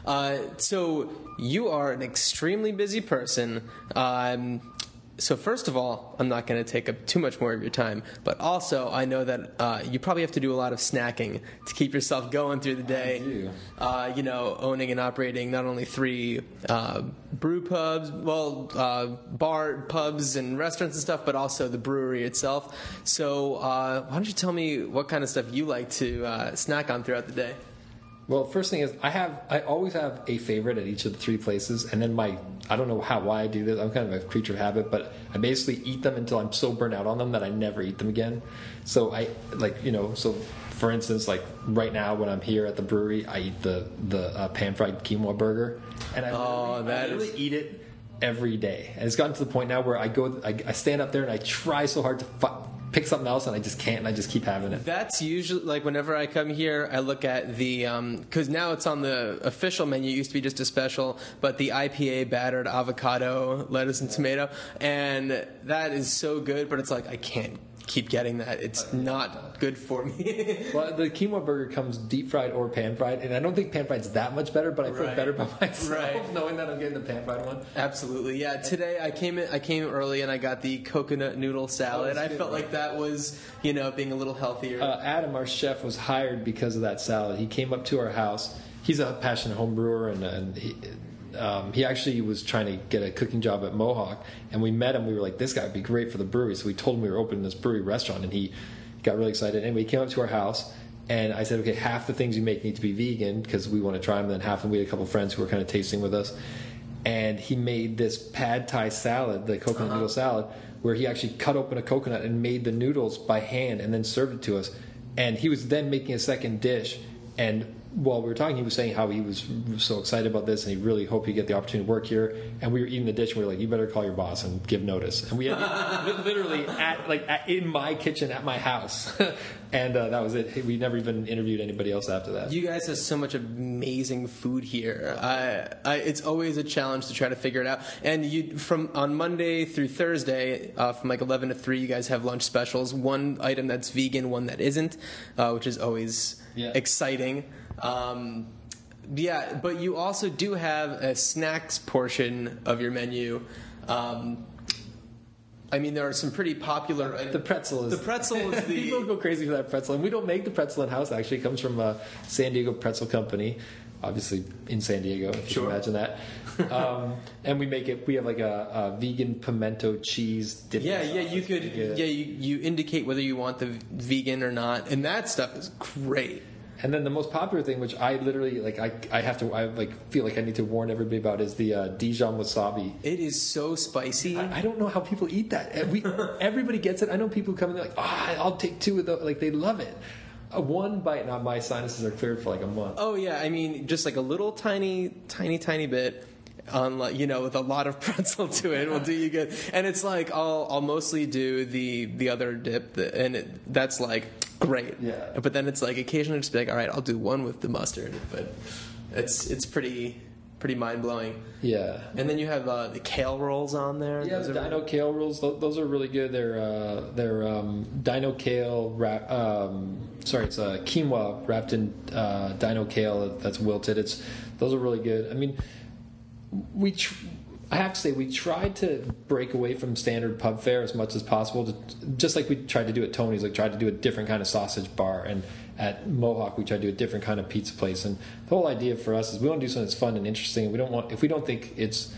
Uh, so you are an extremely busy person. Um, so first of all, I'm not going to take up too much more of your time, but also I know that uh, you probably have to do a lot of snacking to keep yourself going through the day. I do. Uh, you know, owning and operating not only three uh, brew pubs, well, uh, bar pubs and restaurants and stuff, but also the brewery itself. So uh, why don't you tell me what kind of stuff you like to uh, snack on throughout the day? Well, first thing is I have I always have a favorite at each of the three places, and then my I don't know how why I do this. I'm kind of a creature of habit, but I basically eat them until I'm so burnt out on them that I never eat them again. So I like you know so for instance like right now when I'm here at the brewery, I eat the the uh, pan fried quinoa burger, and I oh, literally, that I literally is... eat it every day. And it's gotten to the point now where I go I, I stand up there and I try so hard to fuck. pick something else, and I just can't, and I just keep having it. That's usually, like, whenever I come here, I look at the, um, because now it's on the official menu. It used to be just a special, but the I P A battered avocado, lettuce, and tomato, and that is so good, but it's like, I can't keep getting that. It's not good for me. Well, the quinoa burger comes deep fried or pan fried, and I don't think pan fried's that much better, but I feel right. better about myself right. knowing that I'm getting the pan fried one. Absolutely, yeah. Today I came in, I came early and I got the coconut noodle salad. Good, I felt right? like that was, you know, being a little healthier. Uh, Adam, our chef, was hired because of that salad. He came up to our house. He's a passionate home brewer, and, and he. Um, he actually was trying to get a cooking job at Mohawk, and we met him. We were like, this guy would be great for the brewery. So we told him we were opening this brewery restaurant, and he got really excited. Anyway, he came up to our house, and I said, okay, half the things you make need to be vegan because we want to try them. And then half of them, we had a couple of friends who were kind of tasting with us. And he made this pad thai salad, the coconut uh-huh. noodle salad, where he actually cut open a coconut and made the noodles by hand and then served it to us. And he was then making a second dish, and while we were talking, he was saying how he was so excited about this and he really hoped he'd get the opportunity to work here. And we were eating the dish and we were like, you better call your boss and give notice. And we had literally at, like, at, in my kitchen at my house. And uh, that was it. We never even interviewed anybody else after that. You guys have so much amazing food here. I, I, it's always a challenge to try to figure it out. And you, from on Monday through Thursday, uh, from like eleven to three, you guys have lunch specials. One item that's vegan, one that isn't, uh, which is always yeah. exciting. Um, yeah, but you also do have a snacks portion of your menu. Um, I mean, there are some pretty popular. Uh, the pretzel is the pretzel is the people go crazy for that pretzel, and we don't make the pretzel in house. Actually, it comes from a San Diego pretzel company, obviously in San Diego. If sure. you can imagine that. Um, and we make it. We have like a, a vegan pimento cheese dip. Yeah, yeah. You could. Yeah, you, you indicate whether you want the vegan or not, and that stuff is great. And then the most popular thing, which I literally like, I I have to, I like feel like I need to warn everybody about, is the uh, Dijon wasabi. It is so spicy. I, I don't know how people eat that. We everybody gets it. I know people come in, they're like, ah, oh, I'll take two of those. Like they love it. Uh, one bite, now my sinuses are cleared for like a month. Oh yeah, I mean, just like a little tiny, tiny, tiny bit. On, you know, with a lot of pretzel to it, will do you good. And it's like I'll I'll mostly do the the other dip, the, and it, that's like great. Yeah. But then it's like occasionally just be like, all right, I'll do one with the mustard. But it's it's pretty pretty mind blowing. Yeah. And then you have uh, the kale rolls on there. Yeah, those the are Dino really... kale rolls. Those are really good. They're uh, they're um, Dino kale wrap. Um, sorry, it's uh, quinoa wrapped in uh, Dino kale that's wilted. It's those are really good. I mean. We tr- I have to say, we tried to break away from standard pub fare as much as possible, to, just like we tried to do at Tony's, like tried to do a different kind of sausage bar, and at Mohawk we tried to do a different kind of pizza place. And the whole idea for us is we want to do something that's fun and interesting, and we don't want, if we don't think it's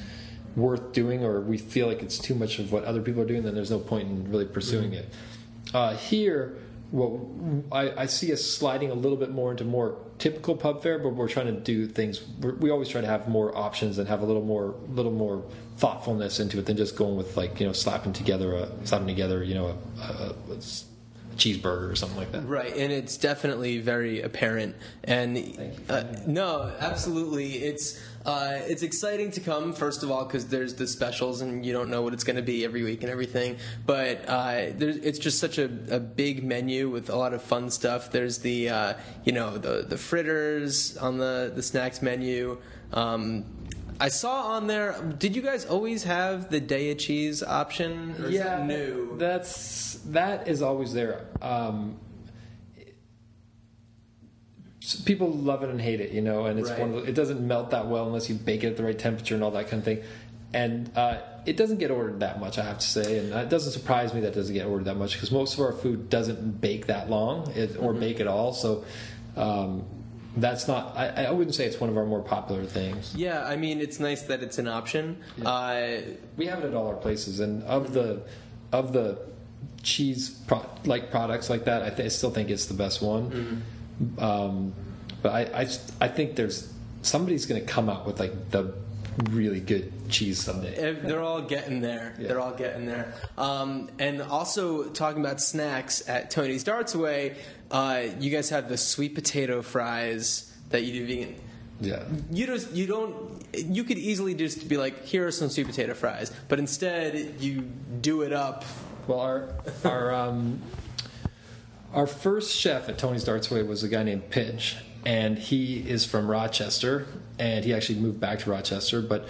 worth doing or we feel like it's too much of what other people are doing, then there's no point in really pursuing mm-hmm. it. Uh, here, well, I, I see us sliding a little bit more into more typical pub fare, but we're trying to do things. We're, we always try to have more options and have a little more, little more thoughtfulness into it than just going with, like, you know, slapping together a slapping together, you know, a, a, a cheeseburger or something like that. Right, and it's definitely very apparent. And Thank you. Uh, no, absolutely, it's. Uh, it's exciting to come, first of all, because there's the specials and you don't know what it's going to be every week and everything. But uh, there's, it's just such a, a big menu with a lot of fun stuff. There's the uh, you know the the fritters on the, the snacks menu. Um, I saw on there. Did you guys always have the Daiya cheese option? Or is yeah, that new? That's that is always there. Um, People love it and hate it, you know, and it's right. one of the, it doesn't melt that well unless you bake it at the right temperature and all that kind of thing. And uh, it doesn't get ordered that much, I have to say, and it doesn't surprise me that it doesn't get ordered that much because most of our food doesn't bake that long it, or mm-hmm. bake at all. So um, that's not, I, I wouldn't say it's one of our more popular things. Yeah, I mean, it's nice that it's an option. Yeah. Uh, we have it at all our places, and of the of the cheese pro- like products like that, I, th- I still think it's the best one. Mm-hmm. Um, but I, I, I think there's somebody's going to come out with like the really good cheese someday. They're all getting there. Yeah. They're all getting there. Um, and also talking about snacks at Tony's Darts Away, uh, you guys have the sweet potato fries that you do vegan. Yeah. You just you don't you could easily just be like, here are some sweet potato fries, but instead you do it up. Well, our our um. Our first chef at Tony's Darts Away was a guy named Pinch, and he is from Rochester, and he actually moved back to Rochester, but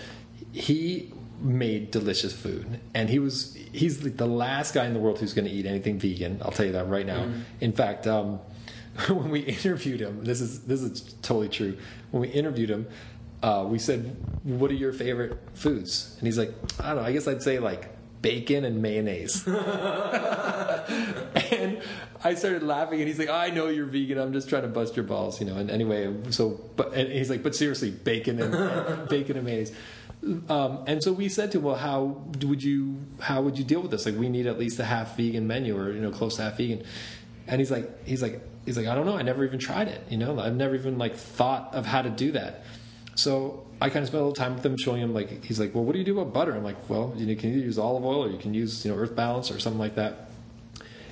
he made delicious food, and he was he's the last guy in the world who's going to eat anything vegan. I'll tell you that right now. Mm. In fact, um, when we interviewed him, this is this is totally true. When we interviewed him, uh, we said, "What are your favorite foods?" And he's like, "I don't know. I guess I'd say like bacon and mayonnaise." And I started laughing, and he's like, oh, "I know you're vegan. I'm just trying to bust your balls, you know." And anyway, so but and he's like, "But seriously, bacon and, and bacon and mayonnaise." Um, and so we said to him, "Well, how would you how would you deal with this? Like, we need at least a half vegan menu, or you know, close to half vegan." And he's like, he's like, he's like, "I don't know. I never even tried it. You know, I've never even like thought of how to do that." So I kind of spent a little time with him, showing him like he's like, "Well, what do you do about butter?" I'm like, "Well, you know, you can either use olive oil, or you can use you know Earth Balance, or something like that."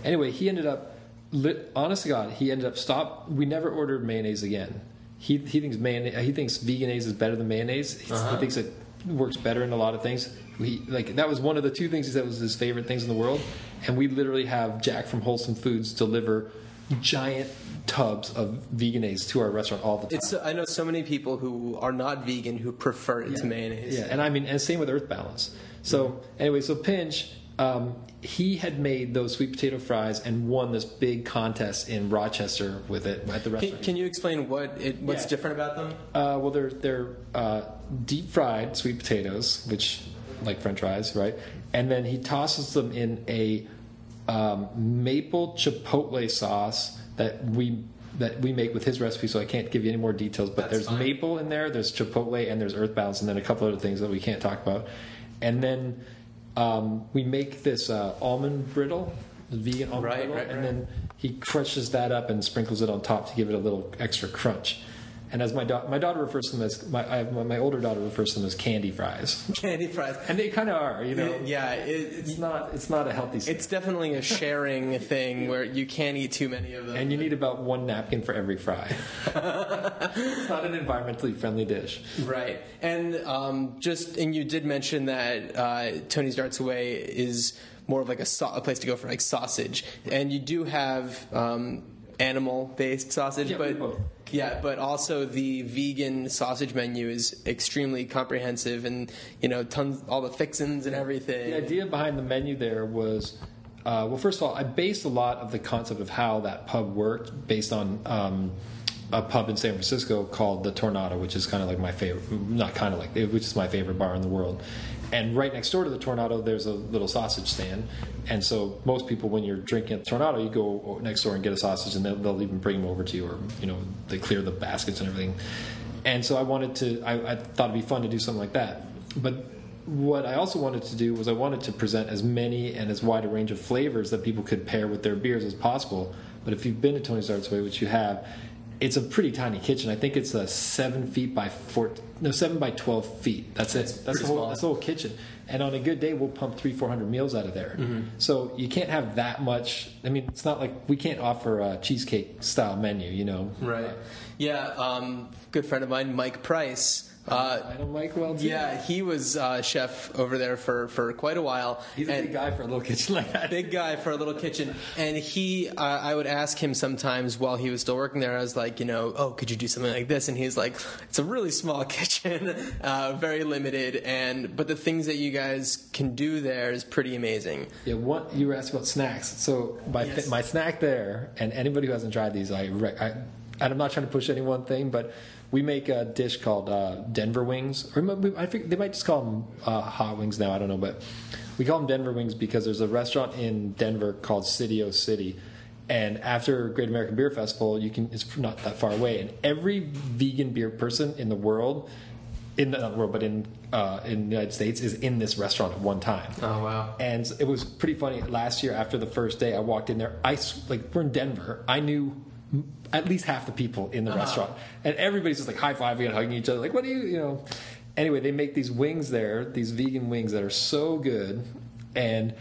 Anyway, he ended up. Lit, honest to God, he ended up stop. We never ordered mayonnaise again. He he thinks mayonnaise. He thinks Vegenaise is better than mayonnaise. Uh-huh. He thinks it works better in a lot of things. We like that was one of the two things that was his favorite things in the world. And we literally have Jack from Wholesome Foods deliver giant tubs of Vegenaise to our restaurant all the time. It's, I know so many people who are not vegan who prefer it yeah. to mayonnaise. Yeah, and I mean, and same with Earth Balance. So mm-hmm. anyway, so Pinch. Um, he had made those sweet potato fries and won this big contest in Rochester with it at the restaurant. Can, can you explain what it, what's yeah. different about them? Uh, well, they're they're uh, deep fried sweet potatoes, which like French fries, right? And then he tosses them in a um, maple chipotle sauce that we that we make with his recipe. So I can't give you any more details, but That's there's fine. maple in there, there's chipotle, and there's Earth Balance, and then a couple other things that we can't talk about, and then. Um, we make this uh, almond brittle, vegan almond right, brittle, right, right. and then he crunches that up and sprinkles it on top to give it a little extra crunch. And as my da- my daughter refers to them as my I, my older daughter refers to them as candy fries. Candy fries, and they kind of are, you know. It, yeah, it, it's not it's not a healthy snack. It's definitely a sharing thing where you can't eat too many of them, and you need about one napkin for every fry. It's not an environmentally friendly dish, right? And um, just and you did mention that uh, Tony's Darts Away is more of like a, so- a place to go for like sausage, and you do have um, animal-based sausage, yeah, but. Yeah, but also the vegan sausage menu is extremely comprehensive, and you know, tons all the fixins and everything. The idea behind the menu there was, uh, well, first of all, I based a lot of the concept of how that pub worked based on um, a pub in San Francisco called the Tornado, which is kind of like my favorite, not kind of like, which is my favorite bar in the world. And right next door to the Tornado, there's a little sausage stand. And so most people, when you're drinking at the Tornado, you go next door and get a sausage, and they'll, they'll even bring them over to you, or, you know, they clear the baskets and everything. And so I wanted to, I, I thought it'd be fun to do something like that. But what I also wanted to do was I wanted to present as many and as wide a range of flavors that people could pair with their beers as possible. But if you've been to Tony's Darts Away, which you have, it's a pretty tiny kitchen. I think it's a seven feet by four, no, seven by twelve feet. That's it. That's, that's the whole. Small. That's the whole kitchen. And on a good day, we'll pump three, four hundred meals out of there. Mm-hmm. So you can't have that much. I mean, it's not like we can't offer a cheesecake style menu, you know? Right. Uh, yeah. Um, good friend of mine, Mike Price. Uh, I know Mike well too. Yeah, he was uh, chef over there for, for quite a while. He's and a big guy for a little kitchen like that. Big guy for a little kitchen. And he, uh, I would ask him sometimes while he was still working there, I was like, you know, oh, could you do something like this? And he's like, it's a really small kitchen, uh, very limited, and but the things that you guys can do there is pretty amazing. Yeah, what, you were asking about snacks. So my, yes. my snack there, and anybody who hasn't tried these, I, rec- I and I'm not trying to push any one thing, but we make a dish called uh, Denver wings. Or I think they might just call them uh, hot wings now. I don't know, but we call them Denver wings because there's a restaurant in Denver called City O City, and after Great American Beer Festival, you can. It's not that far away, and every vegan beer person in the world, in the, not the world, but in uh, in the United States, is in this restaurant at one time. Oh wow! And it was pretty funny. Last year, after the first day, I walked in there. I like we're in Denver. I knew at least half the people in the uh-huh. restaurant, and everybody's just like high-fiving and hugging each other like, what do you you know anyway they make these wings there, these vegan wings that are so good, and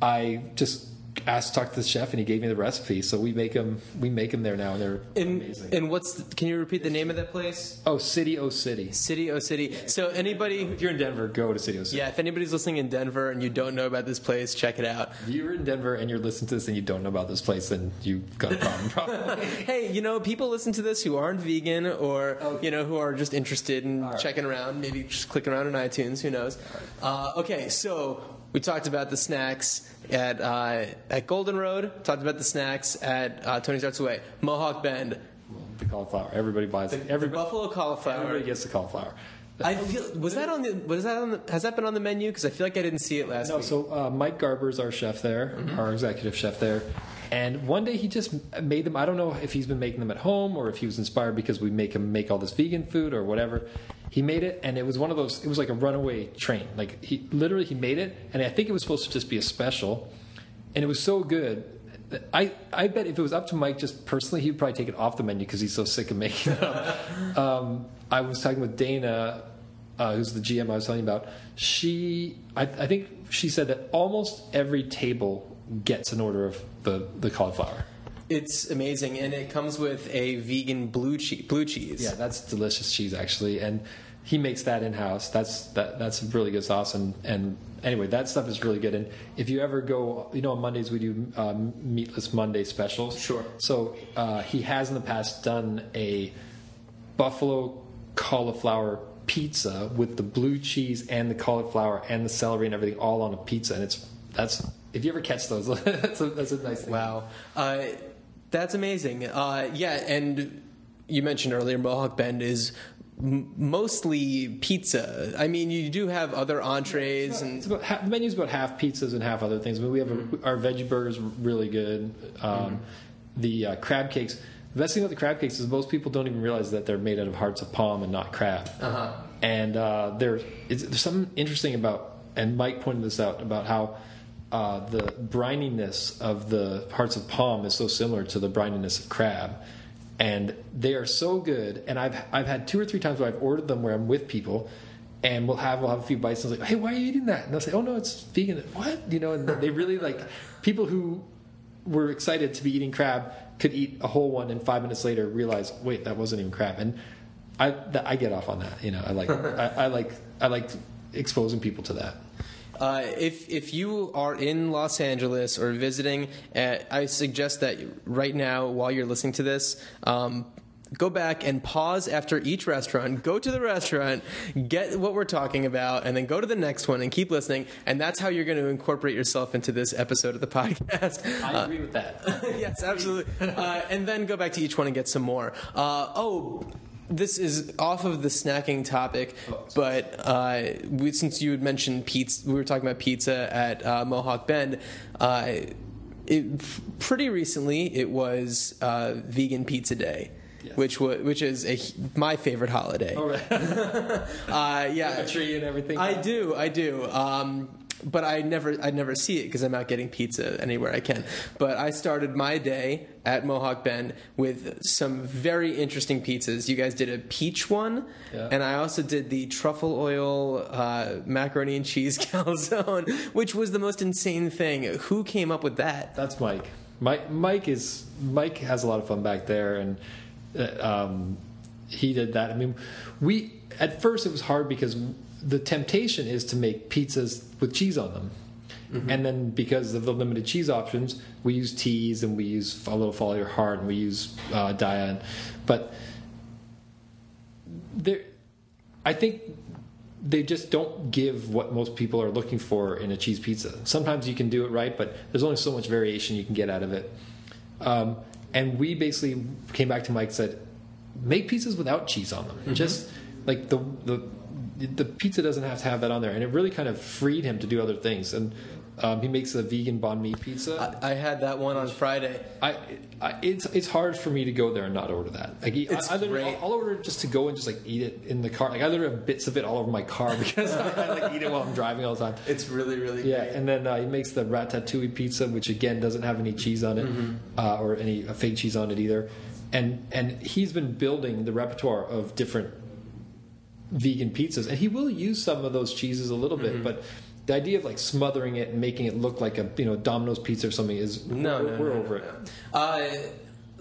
I just asked to talk to the chef and he gave me the recipe, so we make them we make them there now, and they're and, amazing. And what's the, can you repeat the name of that place? Oh, City O City. City O City. So anybody, if you're in Denver, go to City O City. Yeah, if anybody's listening in Denver and you don't know about this place, check it out. If you're in Denver and you're listening to this and you don't know about this place, then you've got a problem. Probably. Hey, you know, people listen to this who aren't vegan or okay. you know who are just interested in right. checking around, maybe just clicking around on iTunes. Who knows? Right. Uh, okay, so we talked about the snacks at uh, at Golden Road. Talked about the snacks at uh, Tony's Darts Away. Mohawk Bend. The cauliflower. Everybody buys the, it. Everybody, the buffalo cauliflower. Everybody gets the cauliflower. I feel was that on the was that on the, has that been on the menu? Because I feel like I didn't see it last no, week. No. So uh, Mike Garber's our chef there, mm-hmm. our executive chef there. And one day he just made them. I don't know if he's been making them at home or if he was inspired because we make him make all this vegan food or whatever. He made it, and it was one of those. It was like a runaway train. Like he literally, he made it, and I think it was supposed to just be a special, and it was so good. I I bet if it was up to Mike just personally, he'd probably take it off the menu because he's so sick of making it up. um, I was talking with Dana, uh, who's the G M I was telling you about. She, I, I think she said that almost every table gets an order of the, the cauliflower. It's amazing, and it comes with a vegan blue cheese. Blue cheese. Yeah, that's delicious cheese, actually, and he makes that in house. That's that. That's a really good sauce, and, and anyway, that stuff is really good. And if you ever go, you know, on Mondays we do um, Meatless Monday specials. Sure. So uh, he has in the past done a buffalo cauliflower pizza with the blue cheese and the cauliflower and the celery and everything all on a pizza, and it's that's if you ever catch those, that's a, that's a nice thing. Wow. Uh, That's amazing. Uh, yeah, and you mentioned earlier Mohawk Bend is m- mostly pizza. I mean, you do have other entrees. It's about, and it's about half, the menu's about half pizzas and half other things. But we have mm-hmm. a, our veggie burgers really good. Um, mm-hmm. The uh, crab cakes. The best thing about the crab cakes is most people don't even realize that they're made out of hearts of palm and not crab. Uh-huh. And uh, there, it's, there's something interesting about, and Mike pointed this out, about how Uh, the brininess of the hearts of palm is so similar to the brininess of crab, and they are so good. And I've I've had two or three times where I've ordered them where I'm with people, and we'll have we'll have a few bites. And I was like, hey, why are you eating that? And they'll say, oh no, it's vegan. What you know? And they really like people who were excited to be eating crab could eat a whole one and five minutes later realize, wait, that wasn't even crab. And I th- I get off on that. You know, I like I, I like I like exposing people to that. Uh, if if you are in Los Angeles or visiting, uh, I suggest that right now, while you're listening to this, um, go back and pause after each restaurant, go to the restaurant, get what we're talking about, and then go to the next one and keep listening. And that's how you're going to incorporate yourself into this episode of the podcast. I agree uh, with that. Yes, absolutely. Uh, and then go back to each one and get some more. Uh, oh, this is off of the snacking topic, but uh, we, since you had mentioned pizza, we were talking about pizza at uh, Mohawk Bend. Uh, it, pretty recently, it was uh, Vegan Pizza Day. Yes. Which w- which is a, my favorite holiday. Oh, right. uh, yeah, like a tree and everything. I do, I do. Um, but I never, I never see it because I'm out getting pizza anywhere I can. But I started my day at Mohawk Bend with some very interesting pizzas. You guys did a peach one, yeah. And I also did the truffle oil uh, macaroni and cheese calzone, which was the most insane thing. Who came up with that? That's Mike. Mike, Mike is Mike has a lot of fun back there, and. Um, he did that. I mean, we at first it was hard because the temptation is to make pizzas with cheese on them, mm-hmm. and then because of the limited cheese options, we use Teese and we use a little Follow Your Heart and we use uh, Daiya, but there, I think they just don't give what most people are looking for in a cheese pizza. Sometimes you can do it right, but there's only so much variation you can get out of it. Um, And we basically came back to Mike and said, make pizzas without cheese on them. Mm-hmm. Just like the, the the pizza doesn't have to have that on there. And it really kind of freed him to do other things. And um, he makes a vegan banh mi pizza. I, I had that one on Friday. I, I it's it's hard for me to go there and not order that. Like it's I, I great. I'll order it just to go and just like eat it in the car. Like I literally have bits of it all over my car because I like eat it while I'm driving all the time. It's really really yeah. Great. And then uh, he makes the ratatouille pizza, which again doesn't have any cheese on it, mm-hmm. uh, or any uh, fake cheese on it either. And and he's been building the repertoire of different vegan pizzas, and he will use some of those cheeses a little bit, mm-hmm. but. The idea of like smothering it and making it look like a you know Domino's pizza or something is no, we're, no, we're no, over no, no. it. Uh,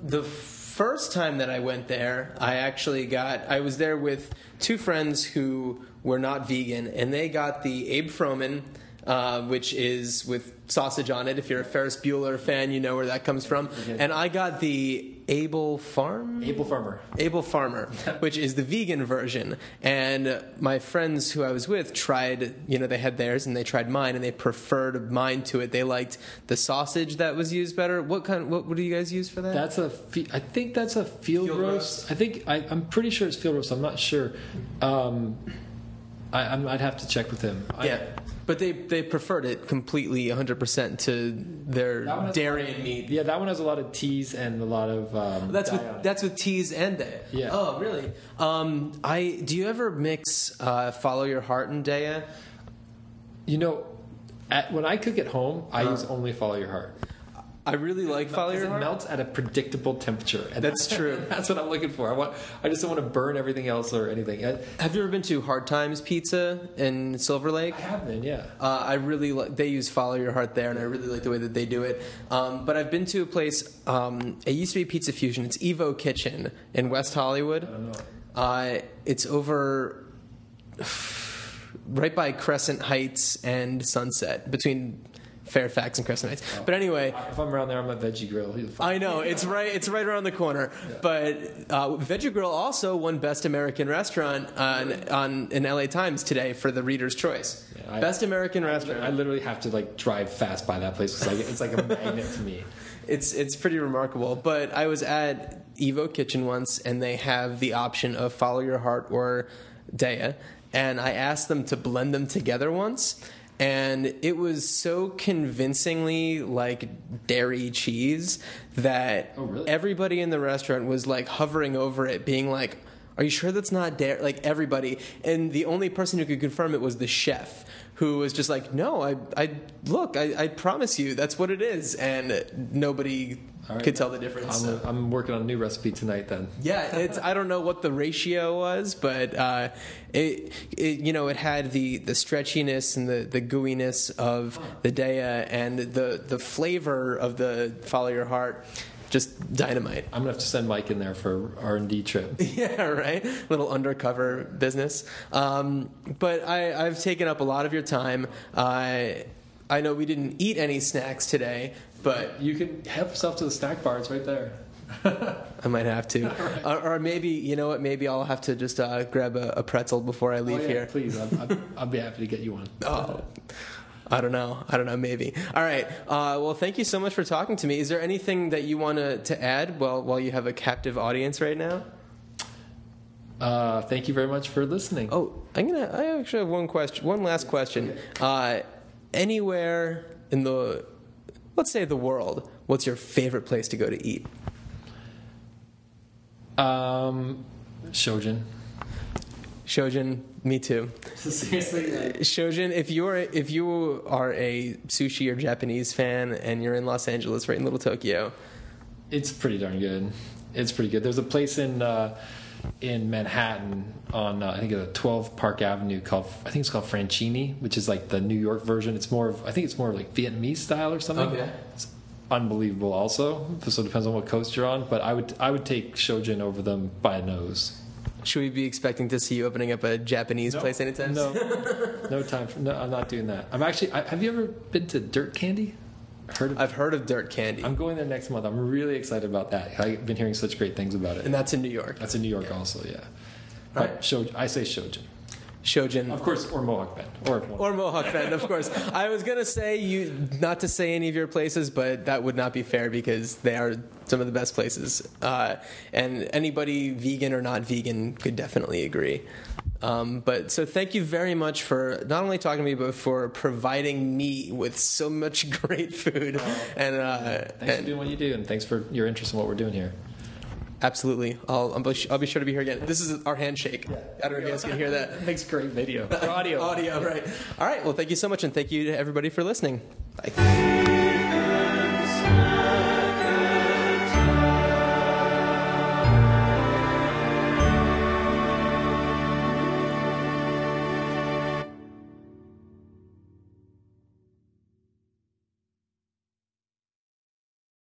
the first time that I went there, I actually got I was there with two friends who were not vegan, and they got the Abe Frohman, uh, which is with sausage on it. If you're a Ferris Bueller fan, you know where that comes from. Okay. And I got the Abel Farm? Abel Farmer. Abel Farmer, which is the vegan version. And my friends who I was with tried, you know, they had theirs and they tried mine and they preferred mine to it. They liked the sausage that was used better. What kind, what, what do you guys use for that? That's a, I think that's a field, field roast. roast. I think, I, I'm pretty sure it's field roast. I'm not sure. Um, I, I'm, I'd have to check with him. Yeah. I, But they, they preferred it completely one hundred percent to their dairy and meat. Yeah, that one has a lot of teas and a lot of um, that's with that's with teas and Daiya. Yeah. Oh, really? Um, I do you ever mix uh, Follow Your Heart and Daiya? You know, at, when I cook at home, I uh-huh. use only Follow Your Heart. I really like Follow Your Heart. It melts at a predictable temperature. And that's true. That's what I'm looking for. I want. I just don't want to burn everything else or anything. I, have you ever been to Hard Times Pizza in Silver Lake? I have been, yeah. Uh, I really like. They use Follow Your Heart there, and I really like the way that they do it. Um, but I've been to a place. Um, it used to be Pizza Fusion. It's Evo Kitchen in West Hollywood. I don't know. Uh, it's over. Right by Crescent Heights and Sunset, between Fairfax and Crescent Heights. Oh. But anyway, if I'm around there, I'm at Veggie Grill. I know it's right. It's right around the corner. Yeah. But uh, Veggie Grill also won Best American Restaurant on, on in L A Times today for the Reader's Choice. Yeah, I, Best American I, Restaurant. I literally have to like drive fast by that place because it's like a magnet to me. It's it's pretty remarkable. But I was at Evo Kitchen once, and they have the option of Follow Your Heart or Daiya, and I asked them to blend them together once. And it was so convincingly like dairy cheese that oh, really? Everybody in the restaurant was like hovering over it, being like, are you sure that's not dairy? Like everybody. And the only person who could confirm it was the chef, who was just like, no, I, I look, I, I promise you that's what it is. And nobody All right, could tell the difference. I'm, so. I'm working on a new recipe tonight then. Yeah. It's, I don't know what the ratio was, but, uh, it, it, you know, it had the, the stretchiness and the, the gooiness of the Daiya and the, the flavor of the Follow Your Heart. Just dynamite. I'm going to have to send Mike in there for R and D trip. Yeah, right? Little undercover business. Um, but I, I've taken up a lot of your time. I I know we didn't eat any snacks today, but... You can help yourself to the snack bar. It's right there. I might have to. Right. Or, or maybe, you know what, maybe I'll have to just uh, grab a, a pretzel before I leave oh, yeah, here. Please, I'll, I'll be happy to get you one. Oh, I don't know. I don't know, maybe. All right. Uh, well, thank you so much for talking to me. Is there anything that you want to, to add while, while you have a captive audience right now? Uh, thank you very much for listening. Oh, I'm gonna. I actually have one question. One last question. Uh, anywhere in the, let's say the world, what's your favorite place to go to eat? Um, Shojin. Shojin, me too. Seriously, Shojin. If you are if you are a sushi or Japanese fan and you're in Los Angeles, right in Little Tokyo, it's pretty darn good. It's pretty good. There's a place in uh, in Manhattan on uh, I think it's twelve Park Avenue called I think it's called Franchini, which is like the New York version. It's more of I think it's more like Vietnamese style or something. Okay. It's unbelievable. Also, so it depends on what coast you're on. But I would I would take Shojin over them by a nose. Should we be expecting to see you opening up a Japanese no, place anytime soon? No, no time. For, no, I'm not doing that. I'm actually. I, have you ever been to Dirt Candy? Heard of, I've heard of Dirt Candy. I'm going there next month. I'm really excited about that. I've been hearing such great things about it. And that's in New York. That's in New York, yeah. Also, yeah. But right. Shoj, I say Shojin. Shojin, of course, or Mohawk Bend, or Mohawk. or Mohawk Bend, of course. I was gonna say you not to say any of your places, but that would not be fair because they are some of the best places. Uh, and anybody vegan or not vegan could definitely agree. Um, but so thank you very much for not only talking to me, but for providing me with so much great food. Uh, and uh, thanks and, for doing what you do, and thanks for your interest in what we're doing here. Absolutely. I'll, I'll be sure to be here again. This is our handshake. Yeah. I don't know if you guys can hear that. It makes great video. Audio. Audio, right. All right. Well, thank you so much, and thank you to everybody for listening. Bye.